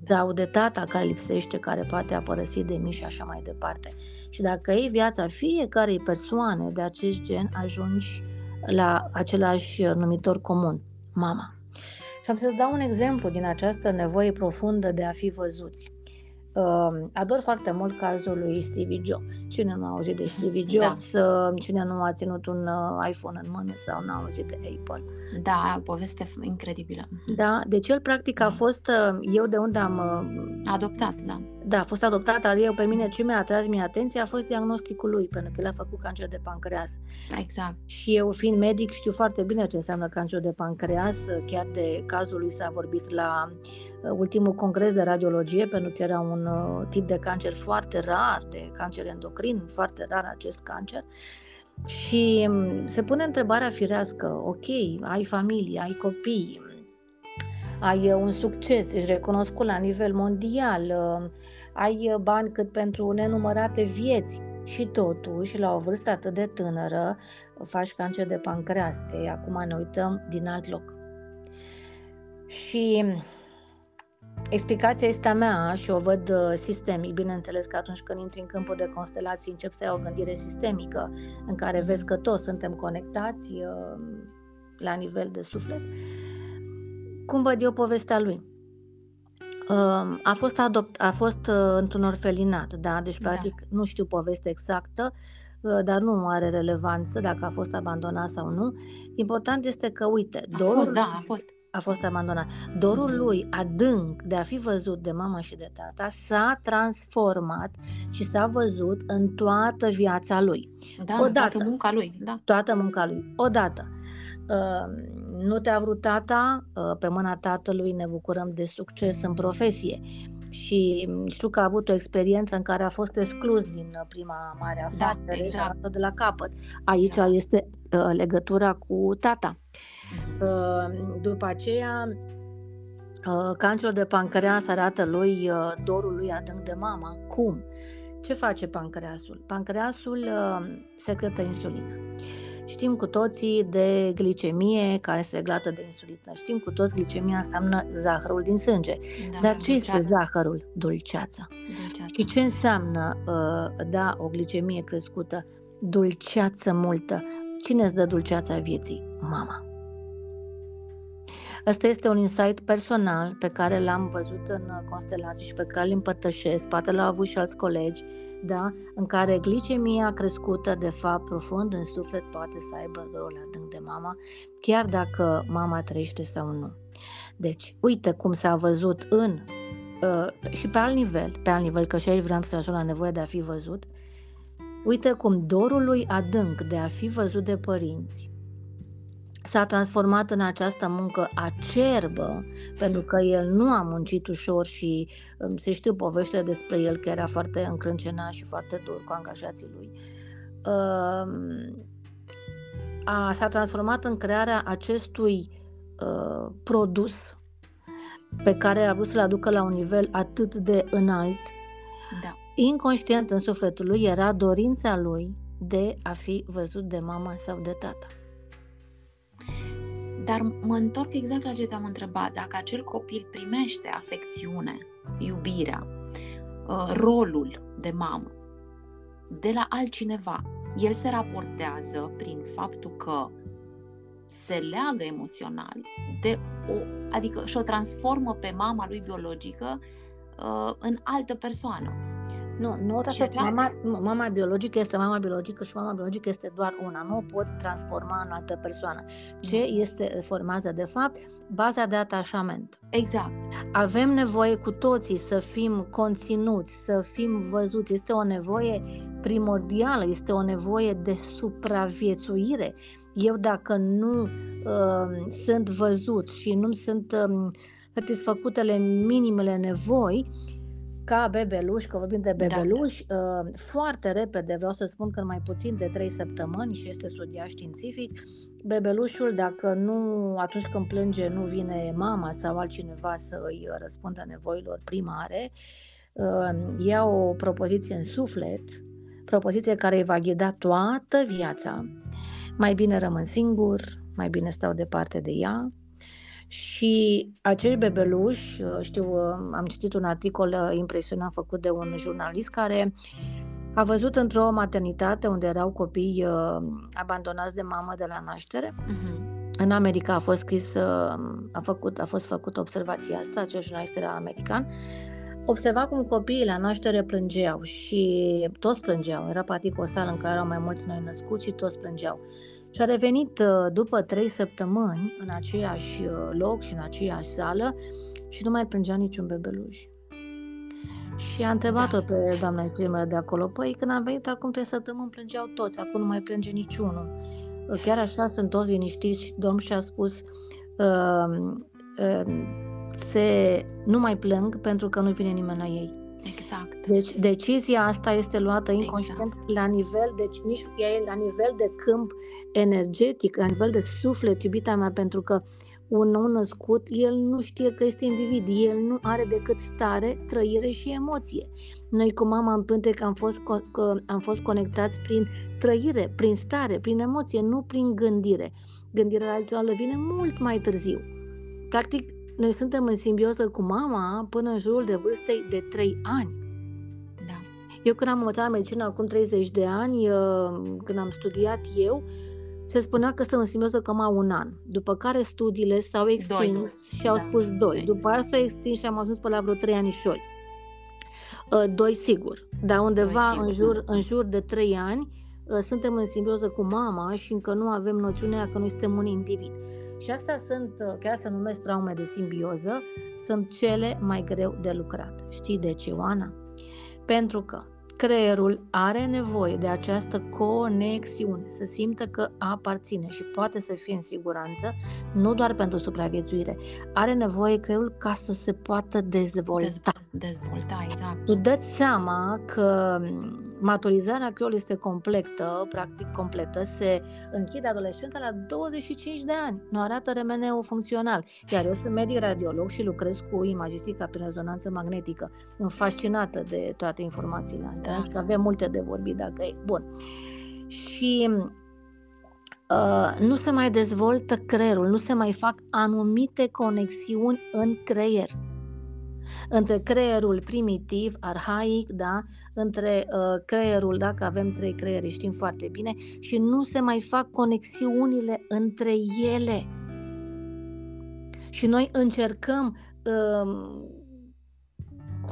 Sau de tata care lipsește, care poate a părăsit de mii și așa mai departe. Și dacă e viața fiecarei persoane de acest gen, ajungi la același numitor comun, mama. Și am să-ți dau un exemplu din această nevoie profundă de a fi văzuți. Ador foarte mult cazul lui Steve Jobs. Cine nu a auzit de Steve Jobs? Da. Cine nu a ținut un iPhone în mână sau nu a auzit de Apple? Da, poveste incredibilă. Da, deci el practic a fost, eu de unde am... Adoptat, da. Da, a fost adoptat, dar eu pe mine ce mi-a atras mie atenția a fost diagnosticul lui, pentru că el a făcut cancer de pancreas. Exact. Și eu fiind medic știu foarte bine ce înseamnă cancer de pancreas, chiar de cazul lui s-a vorbit la ultimul congres de radiologie, pentru că era un tip de cancer foarte rar, de cancer endocrin, foarte rar acest cancer. Și se pune întrebarea firească, ok, ai familie, ai copii, ai un succes, ești recunoscut la nivel mondial, ai bani cât pentru nenumărate vieți și totuși, la o vârstă atât de tânără, faci cancer de pancreas. Ei, acum ne uităm din alt loc. Și explicația este a mea și o văd sistemic. Bineînțeles că atunci când intri în câmpul de constelații începi să ai o gândire sistemică în care vezi că toți suntem conectați la nivel de suflet. Cum văd eu povestea lui? A fost, adopt, a fost într-un orfelinat, da? Deci practic da. Nu știu povestea exactă, dar nu are relevanță dacă a fost abandonat sau nu. Important este că, uite, a dorul, fost, da, a fost. A fost abandonat. Dorul lui adânc de a fi văzut de mama și de tata s-a transformat și s-a văzut în toată viața lui. Da, odată, toată munca lui. Da. Toată munca lui. Odată. Uh, Nu te-a vrut tata, pe mâna tatălui ne bucurăm de succes în profesie. Și știu că a avut o experiență în care a fost exclus din prima mare afacere, da, exact. Tot de la capăt. Aici da. Este legătura cu tata. După aceea, cancerul de pancreas arată lui dorul lui adânc de mama. Cum? Ce face pancreasul? Pancreasul secretă insulină. Știm cu toții de glicemie care se reglată de insulină. Știm cu toți glicemia înseamnă zahărul din sânge. Da, dar ce dulceața. Este zahărul? Dulceața. Dulceața. Și ce înseamnă da, o glicemie crescută? Dulceață multă. Cine îți dă dulceața vieții? Mama. Asta este un insight personal pe care l-am văzut în constelații și pe care îl împărtășesc. Poate l-au avut și alți colegi. Da? În care glicemia crescută, de fapt, profund în suflet, poate să aibă dorul adânc de mama, chiar dacă mama trăiește sau nu. Deci, uite cum s-a văzut în, uh, și pe alt nivel, pe alt nivel, că și aici vreau să ajung la nevoia de a fi văzut, uite cum dorul lui adânc de a fi văzut de părinți s-a transformat în această muncă acerbă, pentru că el nu a muncit ușor și um, se știu poveștile despre el, că era foarte încrâncenat și foarte dur cu angajații lui. Um, a, s-a transformat în crearea acestui uh, produs pe care a vrut să-l aducă la un nivel atât de înalt. Da. Inconștient în sufletul lui era dorința lui de a fi văzut de mama sau de tata. Dar mă întorc exact la ce te-am întrebat. Dacă acel copil primește afecțiune, iubirea, rolul de mamă de la altcineva, el se raportează prin faptul că se leagă emoțional de o, adică și o transformă pe mama lui biologică în altă persoană. Nu, nu mama, mama biologică este mama biologică și mama biologică este doar una. Nu o poți transforma în altă persoană. Ce este, formează de fapt, baza de atașament. Exact. Avem nevoie cu toții să fim conținuți, să fim văzuți. Este o nevoie primordială, este o nevoie de supraviețuire. Eu dacă nu uh, sunt văzut și nu sunt uh, satisfăcutele minimele nevoi, ca bebeluș, că vorbim de bebeluș, da. Foarte repede, vreau să spun că în mai puțin de trei săptămâni, și este studiat științific, bebelușul, dacă nu, atunci când plânge, nu vine mama sau altcineva să îi răspundă nevoilor primare, ia o propoziție în suflet, propoziție care îi va ghida toată viața. Mai bine rămân singur, mai bine stau departe de ea. Și acești bebeluși, știu, am citit un articol impresionant făcut de un jurnalist care a văzut într-o maternitate unde erau copii abandonați de mamă de la naștere. Uh-huh. În America a fost scris, a, făcut, a fost făcută observația asta, acel jurnalist era american. Observa cum copiii la naștere plângeau și toți plângeau. Era practic o sală în care erau mai mulți noi născuți și toți plângeau. Și a revenit după trei săptămâni în aceeași loc și în aceeași sală și nu mai plângea niciun bebeluș. Și a întrebat-o pe doamna infirmieră de acolo, păi când am venit acum trei săptămâni plângeau toți, acum nu mai plânge niciunul. Chiar așa sunt toți liniștiți și domn și a spus uh, uh, se, nu mai plâng pentru că nu vine nimeni la ei. Exact. Deci decizia asta este luată inconștient exact. la nivel, deci nici ei, la nivel de câmp energetic, la nivel de suflet, iubita mea, pentru că un nou născut, el nu știe că este individ, el nu are decât stare, trăire și emoție. Noi cu mama în pântec am fost, co- am fost conectați prin trăire, prin stare, prin emoție, nu prin gândire. Gândirea rațională vine mult mai târziu. Practic, noi suntem în simbioză cu mama până în jurul de vârstei de trei ani. Da. Eu când am învățat medicină acum treizeci de ani, când am studiat eu, se spunea că sunt în simbioză cam un an. După care studiile s-au extins doi, și au da. spus doi. După aia s-au extins și am ajuns pe la vreo trei anișori. Doi sigur. Dar undeva sigur, în, jur, în jur de trei ani suntem în simbioză cu mama și încă nu avem noțiunea că noi suntem un individ. Și astea sunt, chiar se numesc traume de simbioză, sunt cele mai greu de lucrat. Știi de ce, Oana? Pentru că creierul are nevoie de această conexiune, să simtă că aparține și poate să fie în siguranță, nu doar pentru supraviețuire. Are nevoie creierul ca să se poată dezvolta. Dezvolta, exact. Tu dă-ți seama că maturizarea creierului este completă, practic completă, se închide adolescența la douăzeci și cinci de ani. Nu arată R M N-ul funcțional. Iar eu sunt medic radiolog și lucrez cu imagistica prin rezonanță magnetică. Sunt fascinată de toate informațiile astea. Da, da. Avem multe de vorbit dacă e. Bun. Și uh, nu se mai dezvoltă creierul, nu se mai fac anumite conexiuni în creier. Între creierul primitiv, arhaic, da, între uh, creierul, dacă avem trei creiere, știm foarte bine, și nu se mai fac conexiunile între ele. Și noi încercăm uh,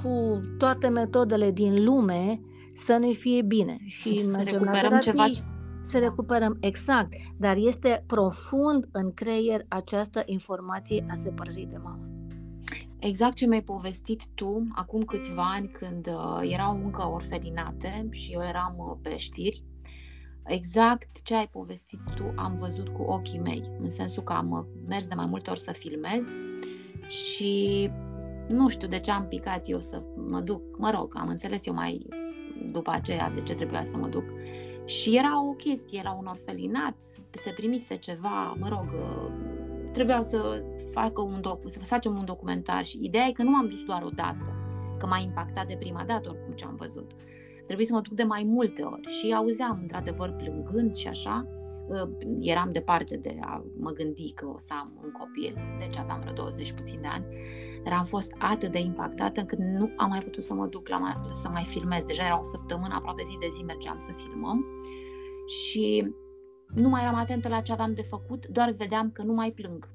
cu toate metodele din lume să ne fie bine și să recuperăm ceva. Să recuperăm, exact, dar este profund în creier această informație a separării de mamă. Exact ce mi-ai povestit tu acum câțiva ani când erau încă orfelinate și eu eram pe știri. Exact ce ai povestit tu am văzut cu ochii mei, în sensul că am mers de mai multe ori să filmez și nu știu de ce am picat eu să mă duc, mă rog, am înțeles eu mai după aceea de ce trebuia să mă duc. Și era o chestie, era un orfelinat, se primise ceva, mă rog, trebuiau să, facă un docu- să facem un documentar și ideea e că nu m-am dus doar o dată, că m-a impactat de prima dată oricum ce am văzut. Trebuie să mă duc de mai multe ori și auzeam într-adevăr plângând și așa, eram departe de a mă gândi că o să am un copil, deci aveam vreo douăzeci puțin de ani, dar am fost atât de impactată încât nu am mai putut să mă duc la mai, să mai filmez, deja era o săptămână, aproape zi de zi mergeam să filmăm și nu mai eram atentă la ce aveam de făcut, doar vedeam că nu mai plâng.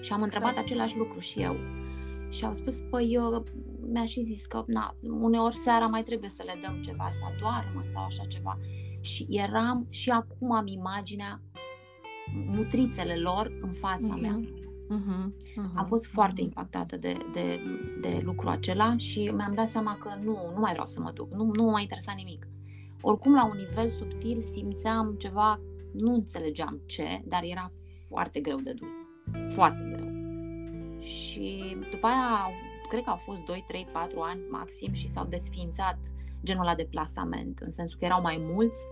Și am întrebat același lucru și eu. Și au spus, păi, eu, mi-a și zis că na, uneori seara mai trebuie să le dăm ceva, să adoarmă sau așa ceva. Și eram, și acum am imaginea mutrițele lor în fața uh-huh. mea. Uh-huh. Uh-huh. Am fost foarte impactată de, de, de lucrul acela și mi-am dat seama că nu, nu mai vreau să mă duc, nu, nu mă mai interesa nimic. Oricum, la un nivel subtil, simțeam ceva, nu înțelegeam ce, dar era foarte greu de dus. Foarte greu. Și după aia, cred că au fost doi, trei, patru ani maxim și s-au desființat genul ăla de plasament, în sensul că erau mai mulți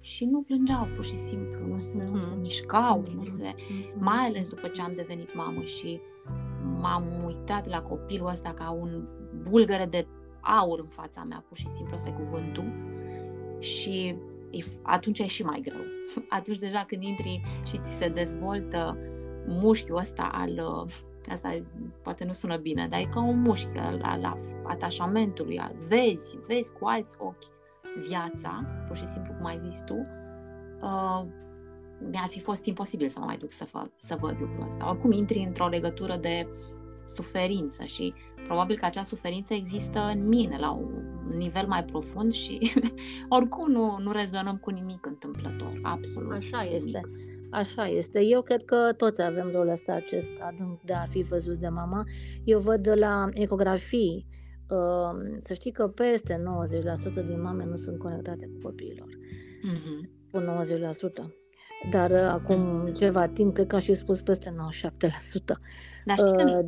și nu plângeau, pur și simplu, nu se, nu se mișcau, nu se, mai ales după ce am devenit mamă și m-am uitat la copilul ăsta ca un bulgăre de aur în fața mea, pur și simplu, ăsta e cuvântul. și atunci e și mai greu. Atunci deja când intri și ți se dezvoltă mușchiul ăsta al... Asta poate nu sună bine, dar e ca un mușchi al, al atașamentului, al vezi, vezi cu alți ochi viața, pur și simplu, cum ai zis tu, uh, mi-ar fi fost imposibil să mă mai duc să, fac, să văd lucrul ăsta. Oricum intri într-o legătură de suferință și probabil că acea suferință există în mine la un nivel mai profund și oricum nu, nu rezonăm cu nimic întâmplător, absolut. Așa este. Nimic. Așa este. Eu cred că toți avem rolul ăsta, acest adânc de a fi văzut de mama. Eu văd de la ecografii, să știi că peste nouăzeci la sută din mame nu sunt conectate cu copiilor. Mm-hmm. Cu nouăzeci la sută. Dar acum mm-hmm. ceva timp, cred că aș fi spus peste nouăzeci și șapte la sută. Dar știi că...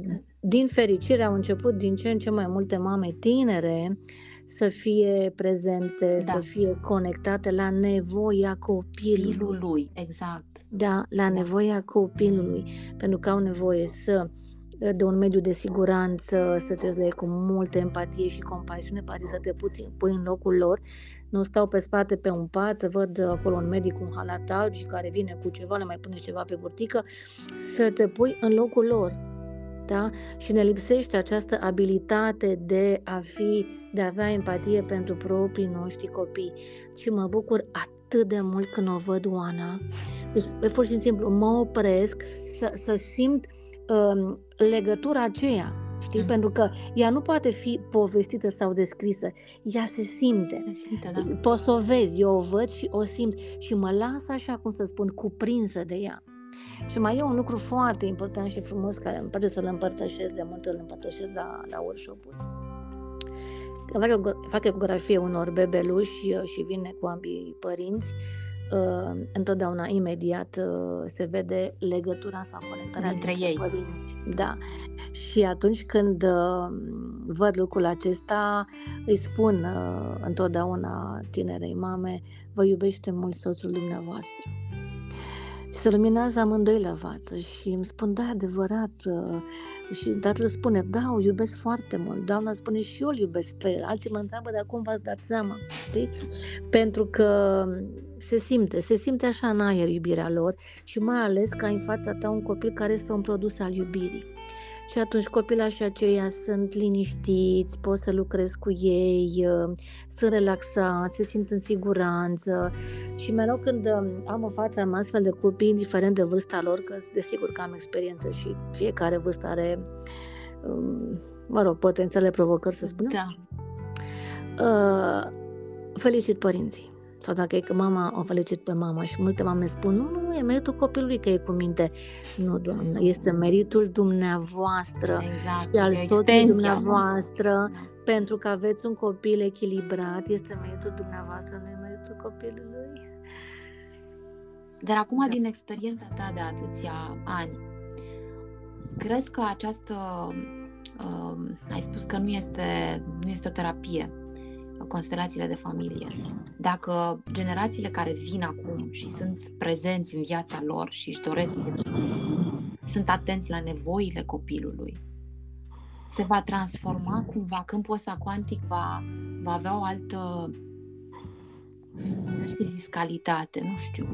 Din fericire au început din ce în ce mai multe mame tinere să fie prezente, da. Să fie conectate la nevoia copilului. Copilului, exact. Da, la nevoia copilului, pentru că au nevoie să de un mediu de siguranță, să te uiți cu multă empatie și compasiune, poate să te puțin pui în locul lor. Nu stau pe spate pe un pat, văd acolo un medic cu un halat alb și care vine cu ceva, le mai pune ceva pe burtică, să te pui în locul lor. Da? Și ne lipsește această abilitate de a fi, de a avea empatie pentru proprii noștri copii. Și mă bucur atât atât de mult când o văd, Oana. Deci, pur și simplu, mă opresc să, să simt uh, legătura aceea, știi? Mm-hmm. Pentru că ea nu poate fi povestită sau descrisă. Ea se simte. Se simte, da. Poți să o vezi, eu o văd și o simt. Și mă las așa, cum să spun, cuprinsă de ea. Și mai e un lucru foarte important și frumos, care îmi place să-l împărtășesc, de mult îl împărtășesc la, la workshop-uri. Fac ecografie unor bebeluși și vine cu ambii părinți, întotdeauna imediat se vede legătura sau conectarea dintre ei. Părinți. Da. Și atunci când văd lucrul acesta, îi spun întotdeauna tinerei mame, vă iubește mult soțul dumneavoastră. Și se luminează amândoi la față și îmi spun, da, adevărat, și tatăl spune, da, o iubesc foarte mult, doamna spune și eu îl iubesc pe el, alții mă întreabă, dar cum v-ați dat seama, știi? Pentru că se simte, se simte așa în aer iubirea lor și mai ales că ai în fața ta un copil care este un produs al iubirii. Și atunci copilașii aceia sunt liniștiți, poți să lucrezi cu ei, sunt relaxați, se simt în siguranță. Și mereu când am în fața mea astfel de copii, indiferent de vârsta lor, că desigur că am experiență și fiecare vârstă are, mă rog, potențiale provocări, să spunem. Da. Felicit părinții. Sau dacă e că mama, o felicit pe mama și multe mame spun, nu, nu, e meritul copilului că e cu minte. Nu, doamnă, este meritul dumneavoastră, exact, și al soțului dumneavoastră, da. Pentru că aveți un copil echilibrat, este meritul dumneavoastră, nu e meritul copilului. Dar acum, din experiența ta de atâția ani, crezi că această, uh, ai spus că nu este, nu este o terapie, constelațiile de familie. Dacă generațiile care vin acum și sunt prezenți în viața lor și își doresc, sunt atenți la nevoile copilului, se va transforma cumva, câmpul ăsta cuantic va, va avea o altă, aș fi zis, calitate, nu știu,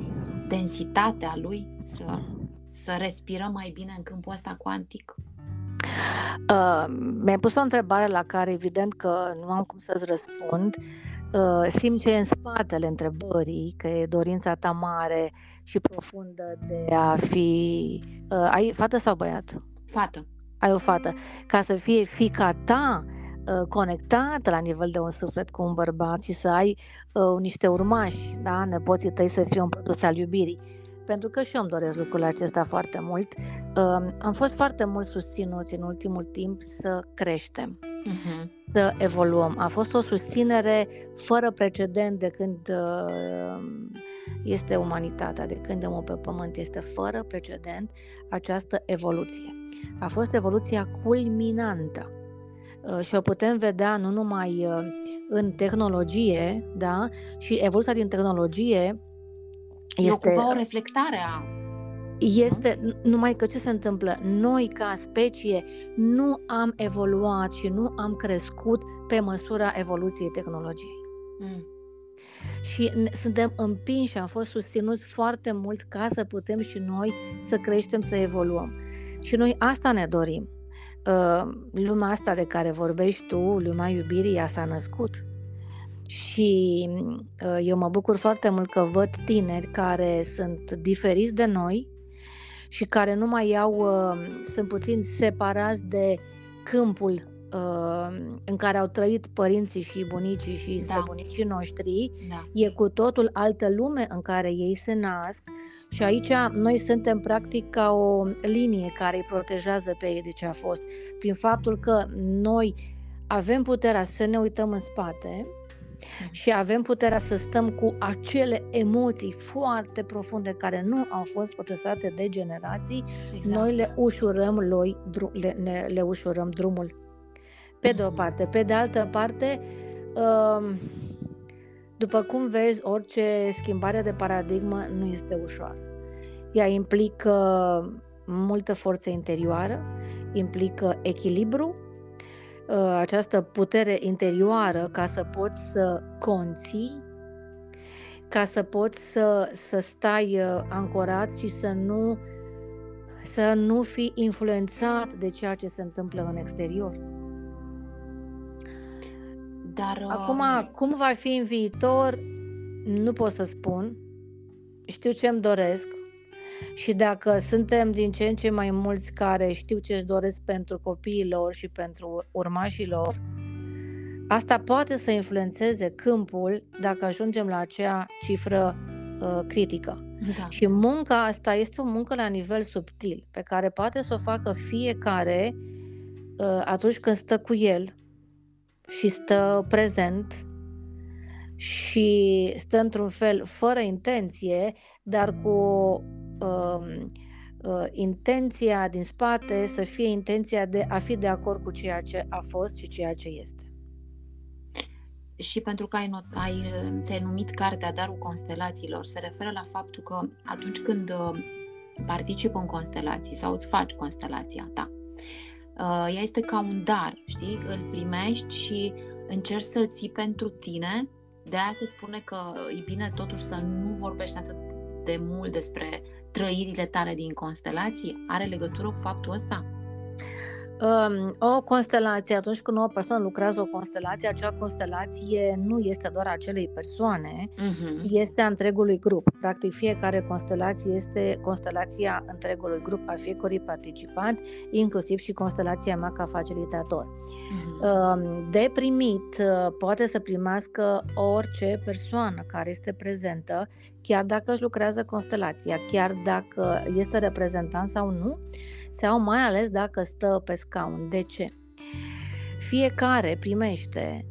densitatea lui, să, să respirăm mai bine în câmpul ăsta cuantic? Uh, mi-ai pus o întrebare la care evident că nu am cum să-ți răspund. uh, Simt ce e în spatele întrebării, că e dorința ta mare și profundă de a fi... uh, Ai fată sau băiat? Fată. Ai o fată. Ca să fie fiica ta conectată la nivel de un suflet cu un bărbat și să ai uh, niște urmași, da? Nepoții tăi să fie un produs al iubirii. Pentru că și eu îmi doresc lucrul acesta foarte mult. Uh, am fost foarte mult susținuți în ultimul timp să creștem, uh-huh. să evoluăm. A fost o susținere fără precedent de când uh, este umanitatea, de când omul pe pământ, este fără precedent această evoluție. A fost evoluția culminantă. Și o putem vedea nu numai în tehnologie, da? Și evoluția din tehnologie este... E cumva o reflectare a... Este, numai că ce se întâmplă? Noi, ca specie, nu am evoluat și nu am crescut pe măsura evoluției tehnologiei. Mm. și suntem împinși și am fost susținuți foarte mult ca să putem și noi să creștem, să evoluăm. Și noi asta ne dorim. Lumea asta de care vorbești tu, lumea iubirii, ea s-a născut. Și eu mă bucur foarte mult că văd tineri care sunt diferiți de noi și care nu mai iau, sunt puțin separați de câmpul în care au trăit părinții și bunicii și străbunicii noștri. Da. E cu totul altă lume în care ei se nasc și aici noi suntem practic ca o linie care îi protejează pe ei de ce a fost. Prin faptul că noi avem puterea să ne uităm în spate și avem puterea să stăm cu acele emoții foarte profunde care nu au fost procesate de generații, exact. Noi le ușurăm, lui, le, ne, le ușurăm drumul. Pe de o parte. Pe de altă parte, după cum vezi, orice schimbare de paradigmă nu este ușoară. Ea implică multă forță interioară, implică echilibru, această putere interioară ca să poți să conții, ca să poți să, să stai ancorat și să nu, să nu fii influențat de ceea ce se întâmplă în exterior. Dar, acum, cum va fi în viitor, nu pot să spun. Știu ce îmi doresc și dacă suntem din ce în ce mai mulți care știu ce își doresc pentru copiii lor și pentru urmașii lor, asta poate să influențeze câmpul dacă ajungem la acea cifră uh, critică. Da. Și munca asta este o muncă la nivel subtil, pe care poate să o facă fiecare uh, atunci când stă cu el și stă prezent și stă într-un fel fără intenție, dar cu uh, uh, intenția din spate să fie intenția de a fi de acord cu ceea ce a fost și ceea ce este. Și pentru că ai, not- ai ți-ai numit cartea Darul Constelațiilor, se referă la faptul că atunci când particip în constelații sau îți faci constelația ta, ea este ca un dar, știi? Îl primești și încerci să-l ții pentru tine. De aia se spune că e bine totuși să nu vorbești atât de mult despre trăirile tale din constelații. Are legătură cu faptul ăsta? Um, o constelație, atunci când o persoană lucrează o constelație, acea constelație nu este doar acelei persoane, uh-huh. este a întregului grup. Practic fiecare constelație este constelația întregului grup a fiecărui participant, inclusiv și constelația mea ca facilitator. Uh-huh. Um, de primit poate să primească orice persoană care este prezentă, chiar dacă își lucrează constelația, chiar dacă este reprezentant sau nu, sau mai ales dacă stă pe scaun. De ce? Fiecare primește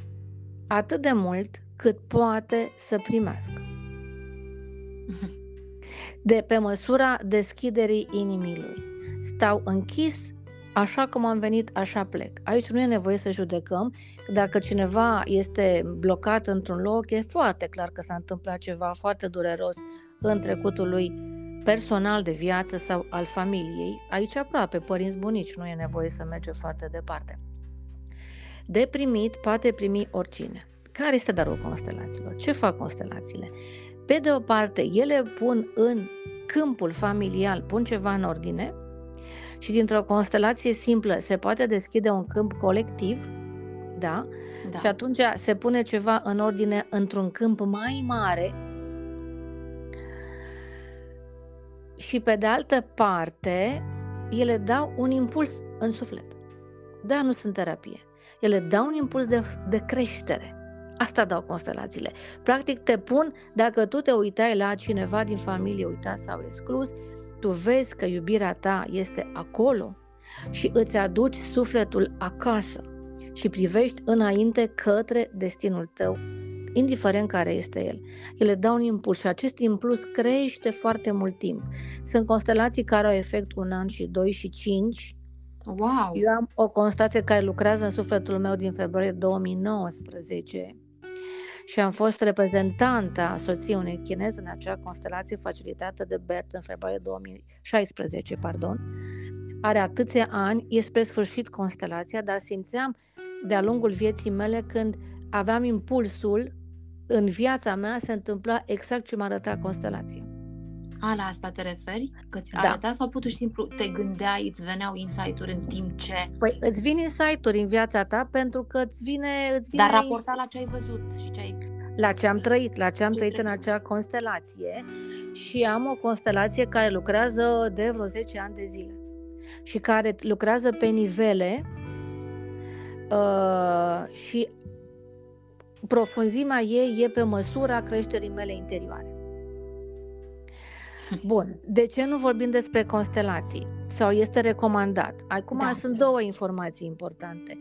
atât de mult cât poate să primească. De pe măsura deschiderii inimii lui. Stau închis, așa cum am venit, așa plec. Aici nu e nevoie să judecăm. Dacă cineva este blocat într-un loc, e foarte clar că s-a întâmplat ceva foarte dureros în trecutul lui personal de viață sau al familiei, aici aproape, părinți, bunici, nu e nevoie să mergem foarte departe. De primit poate primi oricine. Care este darul constelațiilor? Ce fac constelațiile? Pe de o parte, ele pun în câmpul familial, pun ceva în ordine și dintr-o constelație simplă se poate deschide un câmp colectiv, da? Da. Și atunci se pune ceva în ordine într-un câmp mai mare. Și pe de altă parte, ele dau un impuls în suflet. Da, nu sunt terapie. Ele dau un impuls de, de creștere. Asta dau constelațiile. Practic te pun, dacă tu te uitai la cineva din familie uitat sau exclus, tu vezi că iubirea ta este acolo și îți aduci sufletul acasă și privești înainte către destinul tău, indiferent care este el. Ele dau un impuls și acest impuls crește foarte mult timp. Sunt constelații care au efect un an și doi și cinci. Wow! Eu am o constelație care lucrează în sufletul meu din februarie două mii nouăsprezece și am fost reprezentanta soției unei chineze în acea constelație facilitată de Bert în februarie două mii șaisprezece, pardon. Are atâția ani, e spre sfârșit constelația, dar simțeam de-a lungul vieții mele când aveam impulsul în viața mea se întâmpla exact ce m-arăta constelația. A, la asta te referi? Că ți arăta da. Sau pur și simplu te gândeai, îți veneau insight-uri în timp ce... Păi îți vin insight-uri în viața ta pentru că îți vine... Îți vine Dar raporta la ce ai văzut și ce ai... La ce am trăit, la ce am ce trăit trebuie. În acea constelație. Și am o constelație care lucrează de vreo zece ani de zile și care lucrează pe nivele uh, și profunzimea ei e pe măsura creșterii mele interioare. Bun, de ce nu vorbim despre constelații? Sau este recomandat? Acum da. Sunt două informații importante.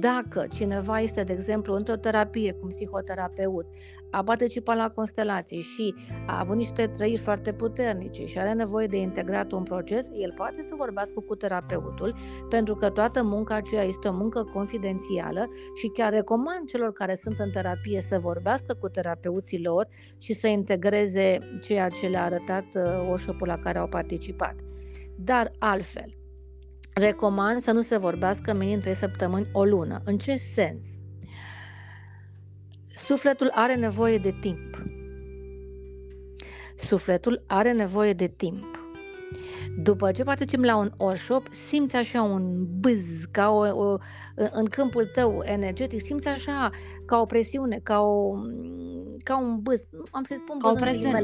Dacă cineva este, de exemplu, într-o terapie, cum psihoterapeut, a participat la constelații și a avut niște trăiri foarte puternice și are nevoie de integrat un proces, el poate să vorbească cu terapeutul, pentru că toată munca aceea este o muncă confidențială și chiar recomand celor care sunt în terapie să vorbească cu terapeuții lor și să integreze ceea ce le-a arătat workshop-ul la care au participat. Dar altfel, recomand să nu se vorbească minim trei săptămâni, o lună. În ce sens? Sufletul are nevoie de timp. Sufletul are nevoie de timp. După ce participăm la un workshop, simți așa un bâz, ca o, o, în câmpul tău energetic, simți așa ca o presiune, ca, o, ca un bâz, am să-i spun ca o prezență.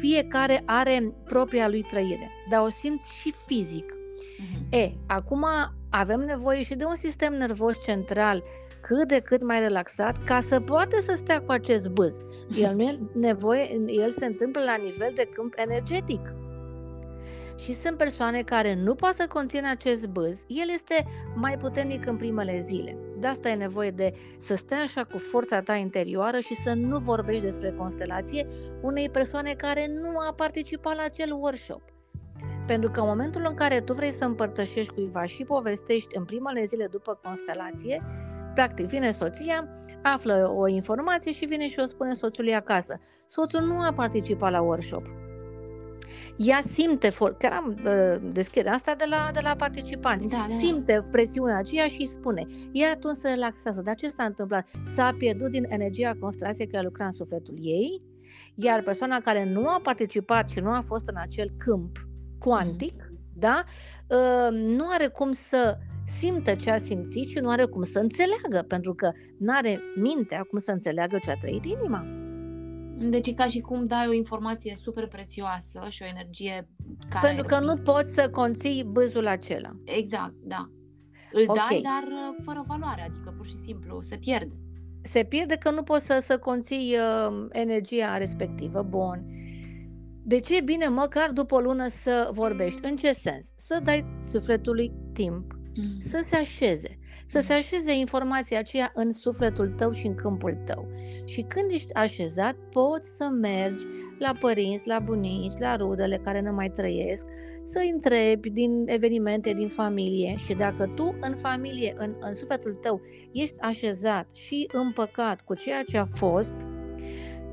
Fiecare are propria lui trăire, dar o simți și fizic. Uh-huh. E, acum avem nevoie și de un sistem nervos central cât de cât mai relaxat ca să poată să stea cu acest bâz. El, nu e nevoie, el se întâmplă la nivel de câmp energetic. Și sunt persoane care nu pot să conțină acest bâz, el este mai puternic în primele zile. De asta e nevoie de să stai așa cu forța ta interioară și să nu vorbești despre constelație unei persoane care nu a participat la acel workshop. Pentru că în momentul în care tu vrei să împărtășești cuiva și povestești în primele zile după constelație, practic vine soția, află o informație și vine și o spune soțului acasă. Soțul nu a participat la workshop. Ea simte, for- chiar am uh, deschiderea asta de la, de la participanți, da, da. Simte presiunea aceea și spune, ea atunci se relaxează, dar ce s-a întâmplat? S-a pierdut din energia constelației care lucra în sufletul ei, iar persoana care nu a participat și nu a fost în acel câmp cuantic, mm. da, uh, nu are cum să simtă ce a simțit și nu are cum să înțeleagă, pentru că nu are mintea cum să înțeleagă ce a trăit inima. Deci e ca și cum dai o informație super prețioasă și o energie care... Pentru că nu poți să conții bâzul acela. Exact, da. Îl okay. dai, dar fără valoare, adică pur și simplu se pierde. Se pierde că nu poți să, să conții uh, energia respectivă. Bun. Deci e bine măcar după o lună să vorbești. În ce sens? Să dai sufletului timp. Să se așeze, să se așeze informația aceea în sufletul tău și în câmpul tău. Și când ești așezat, poți să mergi la părinți, la bunici, la rudele care nu mai trăiesc, să întrebi din evenimente din familie. Și dacă tu în familie, în, în sufletul tău, ești așezat și împăcat cu ceea ce a fost,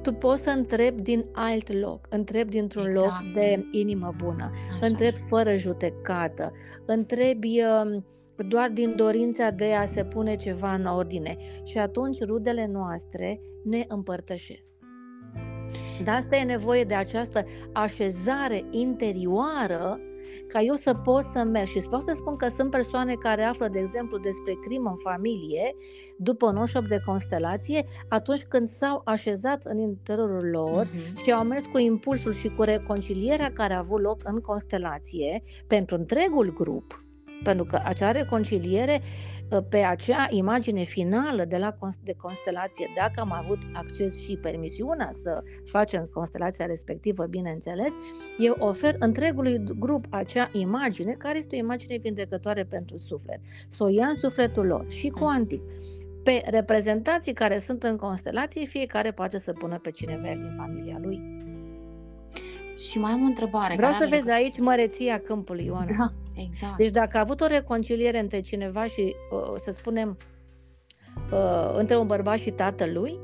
tu poți să întrebi din alt loc, întrebi dintr-un exact. Loc de inimă bună, așa. Întrebi fără judecată, întrebi doar din dorința de a se pune ceva în ordine și atunci rudele noastre ne împărtășesc. De asta e nevoie de această așezare interioară ca eu să pot să merg. Și vreau să spun că sunt persoane care află, de exemplu, despre crimă în familie după un workshop de constelație, atunci când s-au așezat în interiorul lor uh-huh. și au mers cu impulsul și cu reconcilierea care a avut loc în constelație pentru întregul grup, pentru că acea reconciliere pe acea imagine finală de la de constelație, dacă am avut acces și permisiunea să facem constelația respectivă, bineînțeles, eu ofer întregului grup acea imagine, care este o imagine vindecătoare pentru suflet. Să o ia în sufletul lor și cuantic. Pe reprezentații care sunt în constelație, fiecare poate să pună pe cineva din familia lui. Și mai am o întrebare. Vreau să vezi că... aici măreția câmpului, Ioana. Da. Exact. Deci dacă a avut o reconciliere între cineva și, să spunem, între un bărbat și tatălui,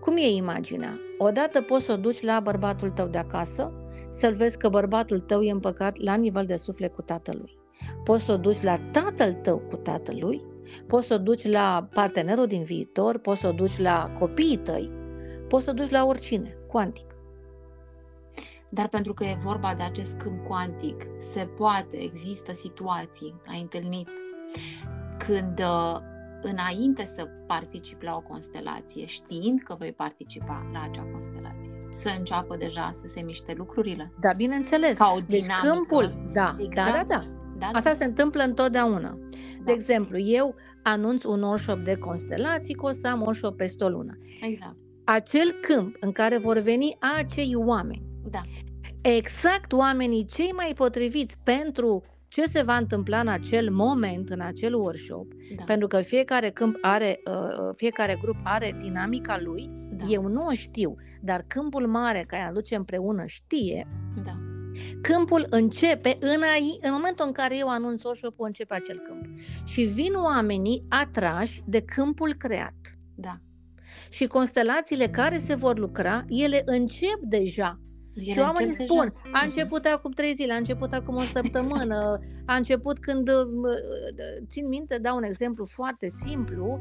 cum e imaginea? Odată poți să o duci la bărbatul tău de acasă, să-l vezi că bărbatul tău e împăcat la nivel de suflet cu tatălui. Poți să o duci la tatăl tău cu tatălui, poți să o duci la partenerul din viitor, poți să o duci la copiii tăi, Poți să duci la oricine, cuantic. Dar pentru că e vorba de acest câmp cuantic, se poate, există situații, ai întâlnit, când înainte să participi la o constelație, știind că vei participa la acea constelație, să înceapă deja să se miște lucrurile. Da, bineînțeles. Ca o dinamică. Deci câmpul, da, exact. da, da, da. Da, Asta da. se întâmplă întotdeauna. Da. De exemplu, eu anunț un workshop de constelații că o să am workshop peste o lună. Exact. Acel câmp în care vor veni acei oameni. Da. Exact oamenii cei mai potriviți pentru ce se va întâmpla în acel moment, în acel workshop, da. pentru că fiecare câmp are, fiecare grup are dinamica lui, da. eu nu o știu, dar câmpul mare care aduce împreună știe. Da. Câmpul începe în, ai, în momentul în care eu anunț workshop-ul, începe acel câmp. Și vin oamenii atrași de câmpul creat. Da. Și constelațiile care se vor lucra, ele încep deja. Ele și oamenii spun, deja. a început acum trei zile, a început acum o săptămână, exact. a început când, țin minte, dau un exemplu foarte simplu,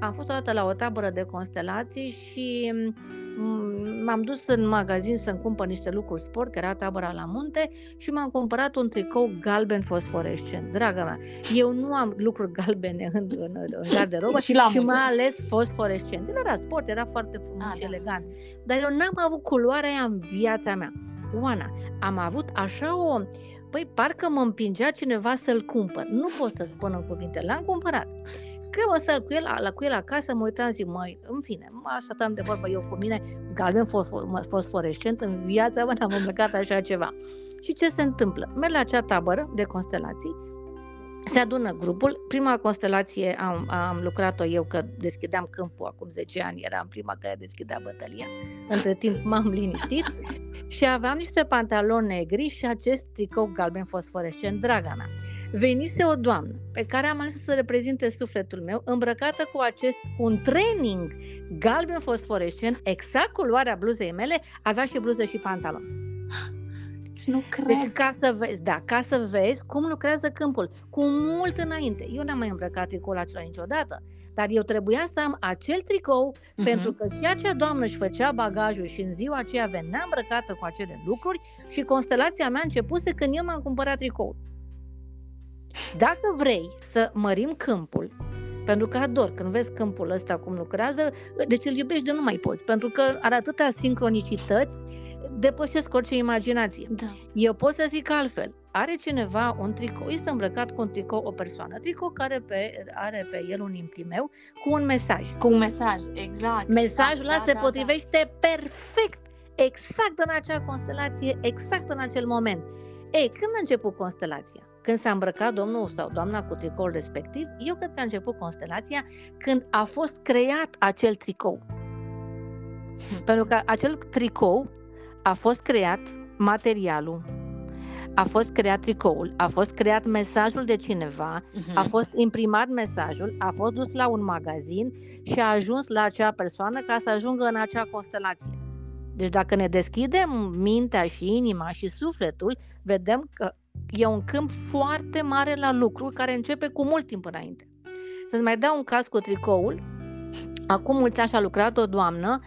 am fost odată la o tabără de constelații și m-am dus în magazin să-mi cumpăr niște lucruri sport, că era tabăra la munte, și m-am cumpărat un tricou galben fosforescent. Dragă mea, eu nu am lucruri galbene în, în, în garderobă și, și mai ales fosforescent. El era sport, era foarte frumos A, și da. elegant. Dar eu n-am avut culoarea aia în viața mea. Oana, am avut așa o... Păi, parcă mă împingea cineva să-l cumpăr. Nu pot să-ți spun în cuvinte. L-am cumpărat. Cred că o să-l cu el, la, cu el acasă, mă uitam, zic, măi, în fine, așa stăm de vorbă eu cu mine, galben fosforescent, în viața mea am îmbrăcat așa ceva. Și ce se întâmplă? Merg la acea tabără de constelații, se adună grupul, prima constelație am, am lucrat-o eu, că deschideam câmpul, acum zece ani eram prima care deschidea bătălia, între timp m-am liniștit și aveam niște pantaloni negri și acest tricou galben fosforescent, draga mea. Venise o doamnă pe care am ales să reprezinte sufletul meu, îmbrăcată cu acest un training galben fosforescent, exact culoarea bluzei mele, avea și bluză și pantalon. Nu cred. Deci ca să vezi, da, ca să vezi cum lucrează câmpul, cu mult înainte. Eu n-am mai îmbrăcat tricoul acela niciodată, dar eu trebuia să am acel tricou, uh-huh. pentru că și acea doamnă își făcea bagajul și în ziua aceea venea îmbrăcată cu acele lucruri și constelația mea începuse când eu m-am cumpărat tricoul. Dacă vrei să mărim câmpul, pentru că ador, când vezi câmpul ăsta cum lucrează, deci îl iubești de nu mai poți, pentru că are atâtea sincronicități, depășesc orice imaginație. Da. Eu pot să zic altfel, are cineva un tricou, este îmbrăcat cu un tricou o persoană, tricou care pe, are pe el un imprimeu cu un mesaj. Cu un mesaj, exact. Mesajul ăla da, da, se da, potrivește da. perfect, exact în acea constelație, exact în acel moment. Ei, când a început constelația? Când s-a îmbrăcat domnul sau doamna cu tricoul respectiv, eu cred că a început constelația când a fost creat acel tricou. Pentru că acel tricou a fost creat materialul, a fost creat tricoul, a fost creat mesajul de cineva, a fost imprimat mesajul, a fost dus la un magazin și a ajuns la acea persoană ca să ajungă în acea constelație. Deci dacă ne deschidem mintea și inima și sufletul, vedem că e un câmp foarte mare la lucru care începe cu mult timp înainte. Să-ți mai dau un caz cu tricoul. Acum mulți ani a lucrat o doamnă,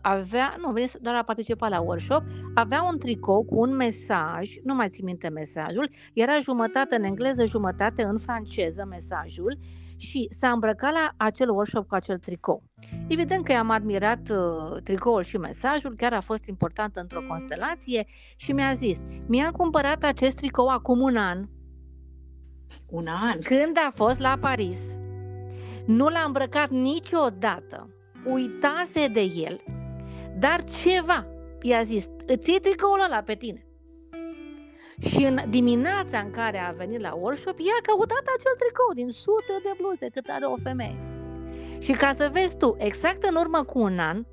avea, nu, venise doar a participat la workshop, avea un tricou cu un mesaj, nu mai țin minte mesajul, era jumătate în engleză, jumătate în franceză mesajul și s-a îmbrăcat la acel workshop cu acel tricou. Evident că i-am admirat uh, tricoul și mesajul, chiar a fost important într-o constelație și mi-a zis, mi-am cumpărat acest tricou acum un an. Un an? Când a fost la Paris. Nu l-a îmbrăcat niciodată. Uitase de el, dar ceva i-a zis, îți iei tricoul ăla pe tine. Și în dimineața în care a venit la workshop, i-a căutat acel tricou din sute de bluze cât are o femeie. Și ca să vezi tu, exact în urmă cu un an,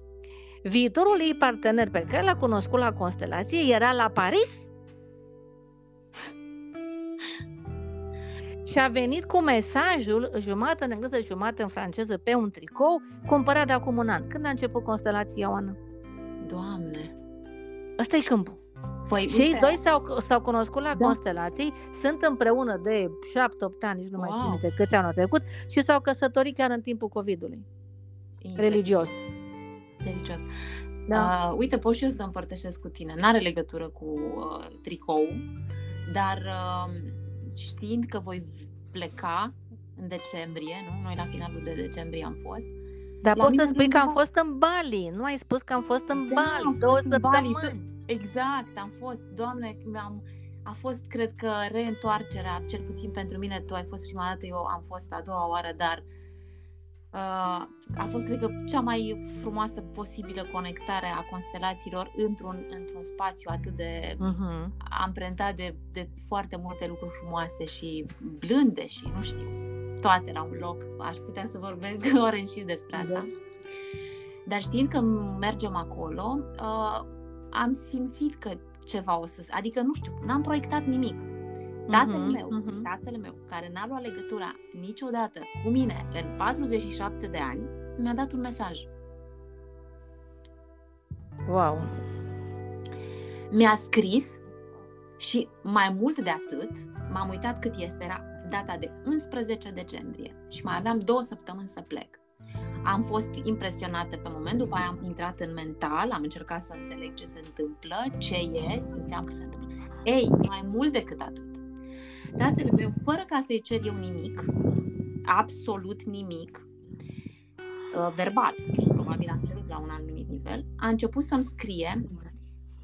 viitorul ei partener pe care l-a cunoscut la constelație era la Paris. Și a venit cu mesajul, jumătate în engleză, jumătate în franceză, pe un tricou, cumpărat de acum un an. Când a început constelația, Oana? Doamne! Ăsta e câmpul. Păi, cei uite. doi s-au, s-au cunoscut la da. constelații, sunt împreună de șapte opt ani, nici nu wow. mai țin minte câți ani au trecut, și s-au căsătorit chiar în timpul COVID-ului. Incredibil. Religios. Delicios. Da. Uh, uite, pot și eu să împărtășesc cu tine. N-are legătură cu uh, tricou, dar uh, știind că voi pleca în decembrie, nu? Noi la finalul de decembrie am fost. Dar poți să spui că am fost în Bali. Nu ai spus că am fost în da, Bali două săptămâni. Bali. Exact, am fost. Doamne, mi-am... A fost, cred că, reîntoarcerea, cel puțin pentru mine. Tu ai fost prima dată, eu am fost a doua oară, dar uh, a fost, cred că, cea mai frumoasă posibilă conectare a constelațiilor într-un, într-un spațiu atât de uh-huh. amprentat de, de foarte multe lucruri frumoase și blânde și, nu știu, toate la un loc. Aș putea să vorbesc ore în șir despre asta. Da. Dar știind că mergem acolo, uh, am simțit că ceva o să... Adică, nu știu, n-am proiectat nimic. Tatăl uh-huh, meu, uh-huh. tatăl meu, care n-a luat legătura niciodată cu mine în patruzeci și șapte de ani, mi-a dat un mesaj. Wow! Mi-a scris și mai mult de atât, m-am uitat cât este, era data de unsprezece decembrie și mai aveam două săptămâni să plec. Am fost impresionată pe moment, după aia am intrat în mental, am încercat să înțeleg ce se întâmplă, ce e, simțeam că se întâmplă. Ei, mai mult decât atât. Tatăl meu, fără ca să-i cer eu nimic, absolut nimic, verbal, probabil am cerut la un anumit nivel, a început să-mi scrie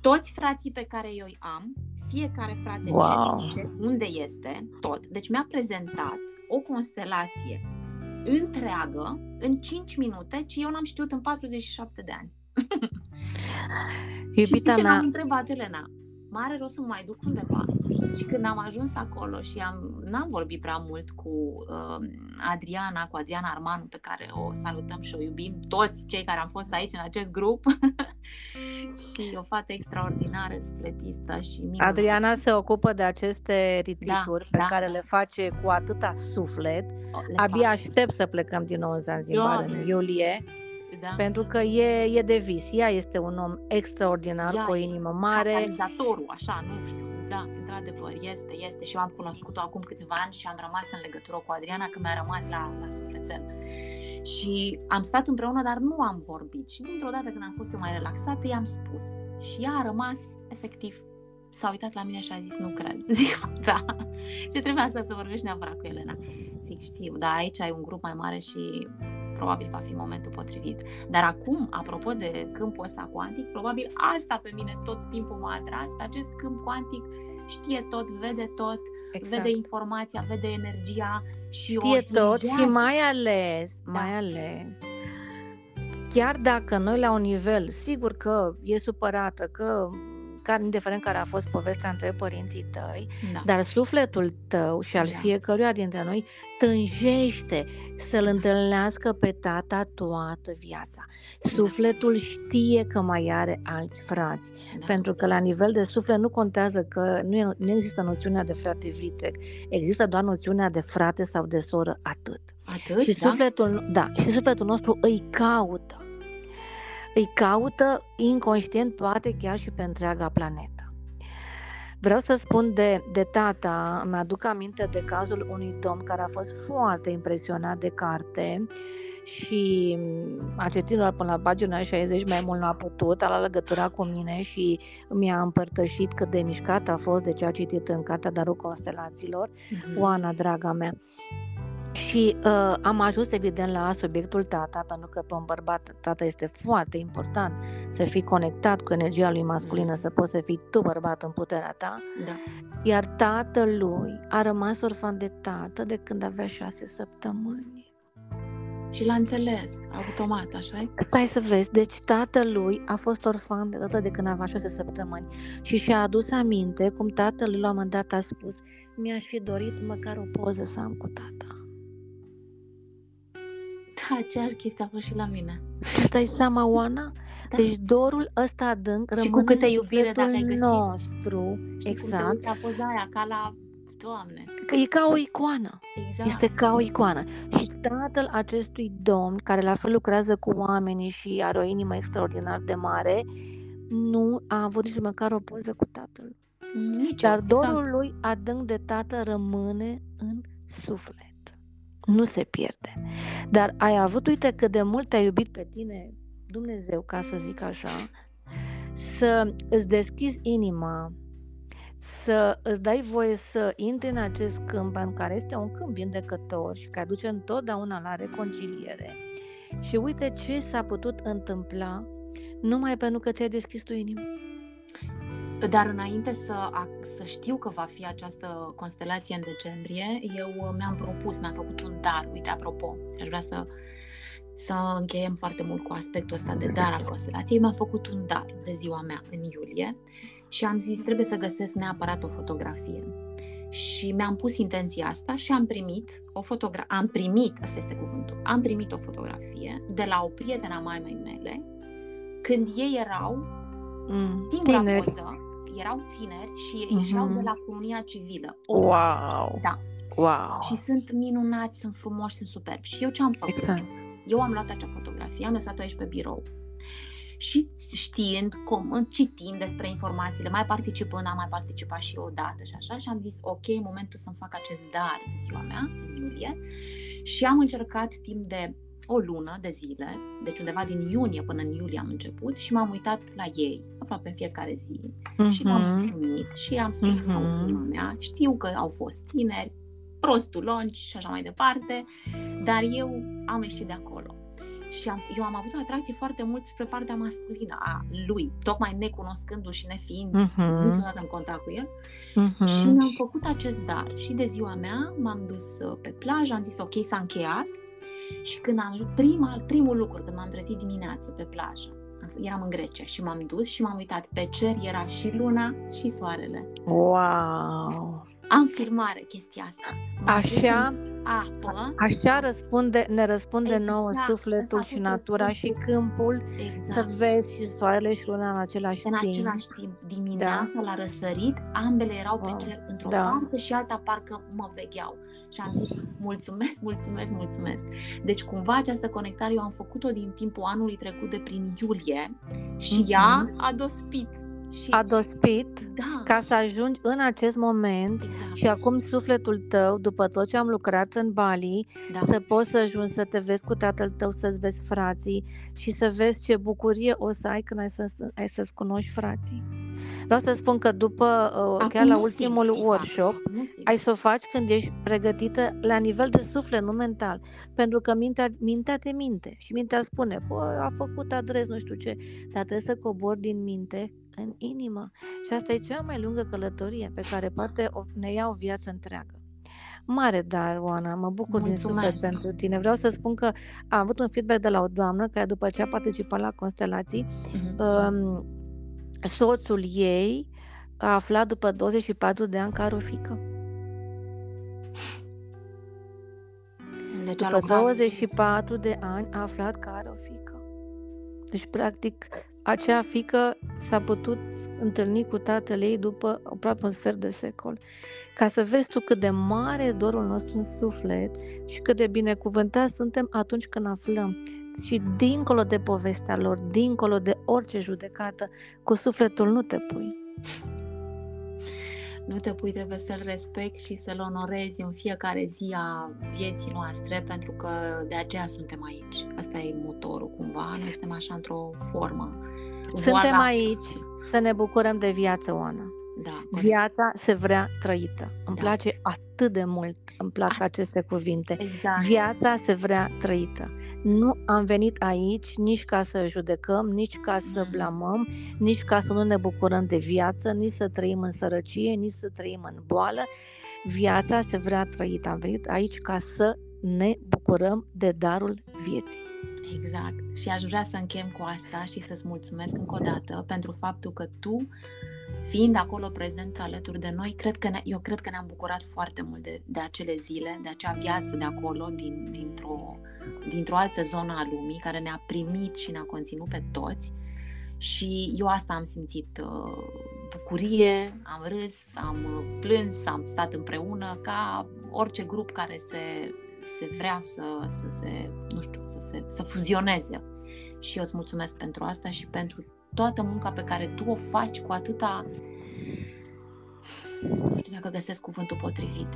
toți frații pe care eu îi am, fiecare frate wow. ce zice, unde este, tot. Deci mi-a prezentat o constelație întreagă, în cinci minute, ci eu n-am știut în patruzeci și șapte de ani. Iubita și știi ce m-am întrebat, Elena? Mare rost să mă mai duc undeva. Și când am ajuns acolo și am, n-am vorbit prea mult cu uh, Adriana, cu Adriana Armanu, pe care o salutăm și o iubim toți cei care am fost aici în acest grup. Și o fată extraordinară, sufletistă și minunată. Adriana se ocupă de aceste retreat-uri da, pe da. care le face cu atâta suflet. Le Abia fac. Aștept să plecăm din nou în Zanzimbar în iulie. Da. Pentru că e, e de vis. Ea este un om extraordinar, ea cu o inimă mare. Catalizatorul, așa, nu știu. Da, într-adevăr, este, este. Și eu am cunoscut-o acum câțiva ani și am rămas în legătură cu Adriana, că mi-a rămas la, la sufletel. Și am stat împreună, dar nu am vorbit. Și dintr-o dată, când am fost eu mai relaxată, i-am spus. Și ea a rămas, efectiv, s-a uitat la mine și a zis, nu cred. Zic, da, ce trebuie asta să vorbești neapărat cu Elena? Zic, știu, dar aici ai un grup mai mare și... probabil va fi momentul potrivit. Dar acum, apropo de câmpul ăsta cuantic, probabil asta pe mine tot timpul m-a atras, că acest câmp cuantic știe tot, vede tot, exact. Vede informația, vede energia și știe o tot și mai ales, da. mai ales, chiar dacă noi la un nivel, sigur că e supărată, că care, indiferent care a fost povestea între părinții tăi, da. Dar sufletul tău și al da. Fiecăruia dintre noi tânjește să-l întâlnească pe tata toată viața. Da. Sufletul știe că mai are alți frați, da. Pentru că la nivel de suflet nu contează că nu, e, nu există noțiunea de frate vitreg, există doar noțiunea de frate sau de soră, atât. Atât, și sufletul, da? Da, și sufletul nostru îi caută. Îi caută inconștient, poate chiar și pe întreaga planetă. Vreau să spun de, de tata, mi-aduc aminte de cazul unui domn care a fost foarte impresionat de carte și a citit-o până la pagina șaizeci, mai mult nu a putut, a luat legătura cu mine și mi-a împărtășit cât de mișcat a fost de ce a citit în cartea Darul Constelațiilor, mm-hmm. Oana, draga mea. Și uh, am ajuns evident la subiectul tata, pentru că pe un bărbat tata este foarte important să fii conectat cu energia lui masculină, să poți să fii tu bărbat în puterea ta, da. Iar tatălui a rămas orfan de tată de când avea șase săptămâni. Și l-a înțeles, automat, așa-i? Stai să vezi, deci tatălui a fost orfan de tată de când avea șase săptămâni și și-a adus aminte cum tatălui la un moment dat a spus, mi-aș fi dorit măcar o poză să am cu tata. Aceeași chestie a fost și la mine. Îți dai seama, Oana? Da. Deci dorul ăsta adânc rămâne și cu câte iubire dacă ai găsit. Nostru. Știi exact. Cum poza aia, ca la Doamne. Că e ca o icoană. Exact. Este ca o icoană. Și tatăl acestui domn, care la fel lucrează cu oamenii și are o inimă extraordinar de mare, nu a avut nici măcar o poză cu tatăl. Nici Dar dorul exact. Lui adânc de tată rămâne în suflet. Nu se pierde. Dar ai avut, uite, cât de mult te-ai iubit pe tine Dumnezeu, ca să zic așa, să îți deschizi inima, să îți dai voie să intri în acest câmp în care este un câmp vindecător și care duce întotdeauna la reconciliere. Și uite ce s-a putut întâmpla numai pentru că ți-ai deschis tu inima. Dar înainte să, să știu că va fi această constelație în decembrie, eu mi-am propus, mi-am făcut un dar. Uite, apropo, aș vrea să, să încheiem foarte mult cu aspectul ăsta de dar al constelației. Mi-am făcut un dar de ziua mea în iulie și am zis, trebuie să găsesc neapărat o fotografie. Și mi-am pus intenția asta și am primit o fotografie, am primit, asta este cuvântul, am primit o fotografie de la o prietena mamei mele, când ei erau mm, singura poză, erau tineri și ei ieșeau mm-hmm. de la colonia civilă. Oh, wow! Da. Wow! Și sunt minunați, sunt frumoși, sunt superbi. Și eu ce am făcut? Exact. Eu am luat acea fotografie, am lăsat-o aici pe birou. Și știind, cum, citind despre informațiile, mai participând, am mai participat și eu odată și așa, și am zis, ok, e momentul să-mi fac acest dar de ziua mea, în iulie, și am încercat timp de o lună de zile, deci undeva din iunie până în iulie am început și m-am uitat la ei, aproape în fiecare zi, uh-huh. și m-am mulțumit și am spus uh-huh. că au prima mea, știu că au fost tineri, prostulongi și așa mai departe, dar eu am ieșit de acolo. Și am, eu am avut o atracție foarte mult spre partea masculină a lui, tocmai necunoscându-l și nefiind uh-huh. niciodată în contact cu el. Uh-huh. Și mi-am făcut acest dar. Și de ziua mea m-am dus pe plajă, am zis ok, s-a încheiat. Și când am prima, primul lucru, când m-am trezit dimineață pe plajă, eram în Grecia și m-am dus și m-am uitat pe cer, era și luna și soarele. Wow! Am filmare chestia asta. M-am așa apă. Așa răspunde, ne răspunde exact, nouă sufletul și natura și câmpul, exact. Să vezi și soarele și luna în același în timp. În același timp, dimineața, da. La răsărit, ambele erau wow. pe cer într-o da. Parte și alta parcă mă vegheau. Și am zis, mulțumesc, mulțumesc, mulțumesc. Deci cumva această conectare eu am făcut-o din timpul anului trecut de prin iulie și mm-hmm. ea a dospit. Și... a dospit da. Ca să ajungi în acest moment exact. Și acum sufletul tău, după tot ce am lucrat în Bali, da. Să poți să ajungi să te vezi cu tatăl tău, să-ți vezi frații și să vezi ce bucurie o să ai când ai, să, ai să-ți cunoști frații. Vreau să spun că după, acum chiar la ultimul simți, workshop, ai să o faci când ești pregătită la nivel de suflet, nu mental. Pentru că mintea, mintea te minte și mintea spune, bă, a făcut adres, nu știu ce, dar trebuie să cobori din minte în inimă. Și asta e cea mai lungă călătorie pe care poate ne ia o viață întreagă. Mare dar, Oana, mă bucur mulțumesc. Din suflet pentru tine. Vreau să spun că am avut un feedback de la o doamnă care după ce a participat la constelații, mm-hmm. um, soțul ei a aflat după douăzeci și patru de ani că are o fiică. Deci după douăzeci și patru de ani a aflat că are o fiică. Deci, practic, acea fiică s-a putut întâlni cu tatăl ei după aproape un sfert de secol. Ca să vezi tu cât de mare e dorul nostru în suflet și cât de binecuvântați suntem atunci când aflăm. Și dincolo de povestea lor, dincolo de orice judecată, cu sufletul nu te pui. Nu te pui, trebuie să-l respecti și să-l onorezi în fiecare zi a vieții noastre, pentru că de aceea suntem aici. Asta e motorul cumva, noi suntem așa într-o formă. Suntem voilà. Aici să ne bucurăm de viață, Oana. Da, viața se vrea trăită. Îmi da. Place atât de mult, îmi plac At- aceste cuvinte. Exact. Viața se vrea trăită. Nu am venit aici nici ca să judecăm, nici ca să blamăm, nici ca să nu ne bucurăm de viață, nici să trăim în sărăcie, nici să trăim în boală. Viața se vrea trăită. Am venit aici ca să ne bucurăm de darul vieții. Exact. Și aș vrea să închem cu asta și să-ți mulțumesc încă o dată pentru faptul că tu, fiind acolo prezent alături de noi, cred că ne, eu cred că ne-am bucurat foarte mult de, de acele zile, de acea viață de acolo, din, dintr-o, dintr-o altă zonă a lumii, care ne-a primit și ne-a conținut pe toți. Și eu asta am simțit, bucurie, am râs, am plâns, am stat împreună, ca orice grup care se, se vrea să, să, se, nu știu, să, se, să fuzioneze. Și eu îți mulțumesc pentru asta și pentru toată munca pe care tu o faci cu atâta, nu știu dacă găsesc cuvântul potrivit,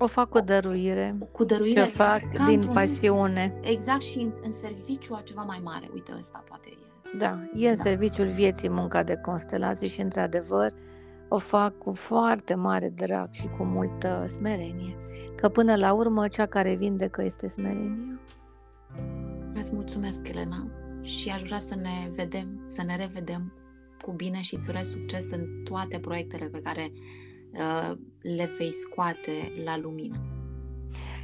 O fac cu dăruire, cu dăruire și o fac din pasiune. Exact, și în, în serviciu a ceva mai mare. Uite, ăsta poate e. Da, e în da. serviciul vieții munca de constelații și, într-adevăr, o fac cu foarte mare drag și cu multă smerenie. Că până la urmă, cea care vindecă este smerenia. Îți mulțumesc, Elena, și aș vrea să ne vedem, să ne revedem cu bine și îți urez succes în toate proiectele pe care uh, le vei scoate la lumină.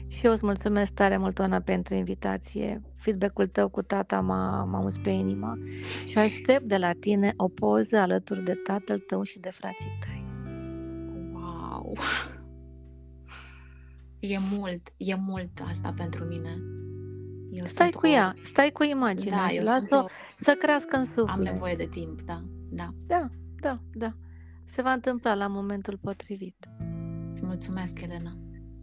Și eu îți mulțumesc tare mult, Oana, pentru invitație. Feedback-ul tău cu tata m-a, m-a uns pe inima și aștept de la tine o poză alături de tatăl tău și de frații tăi. Wow! E mult, e mult asta pentru mine. Eu stai cu o... ea, stai cu imaginea, da, lasă-o eu... să crească în suflet. Am nevoie de timp, da, da. Da, da, da. Se va întâmpla la momentul potrivit. Îți mulțumesc, Elena.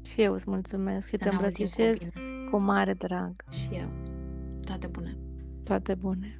Și eu îți mulțumesc și te îmbrățișez cu, cu mare drag. Și eu. Toate bune. Toate bune.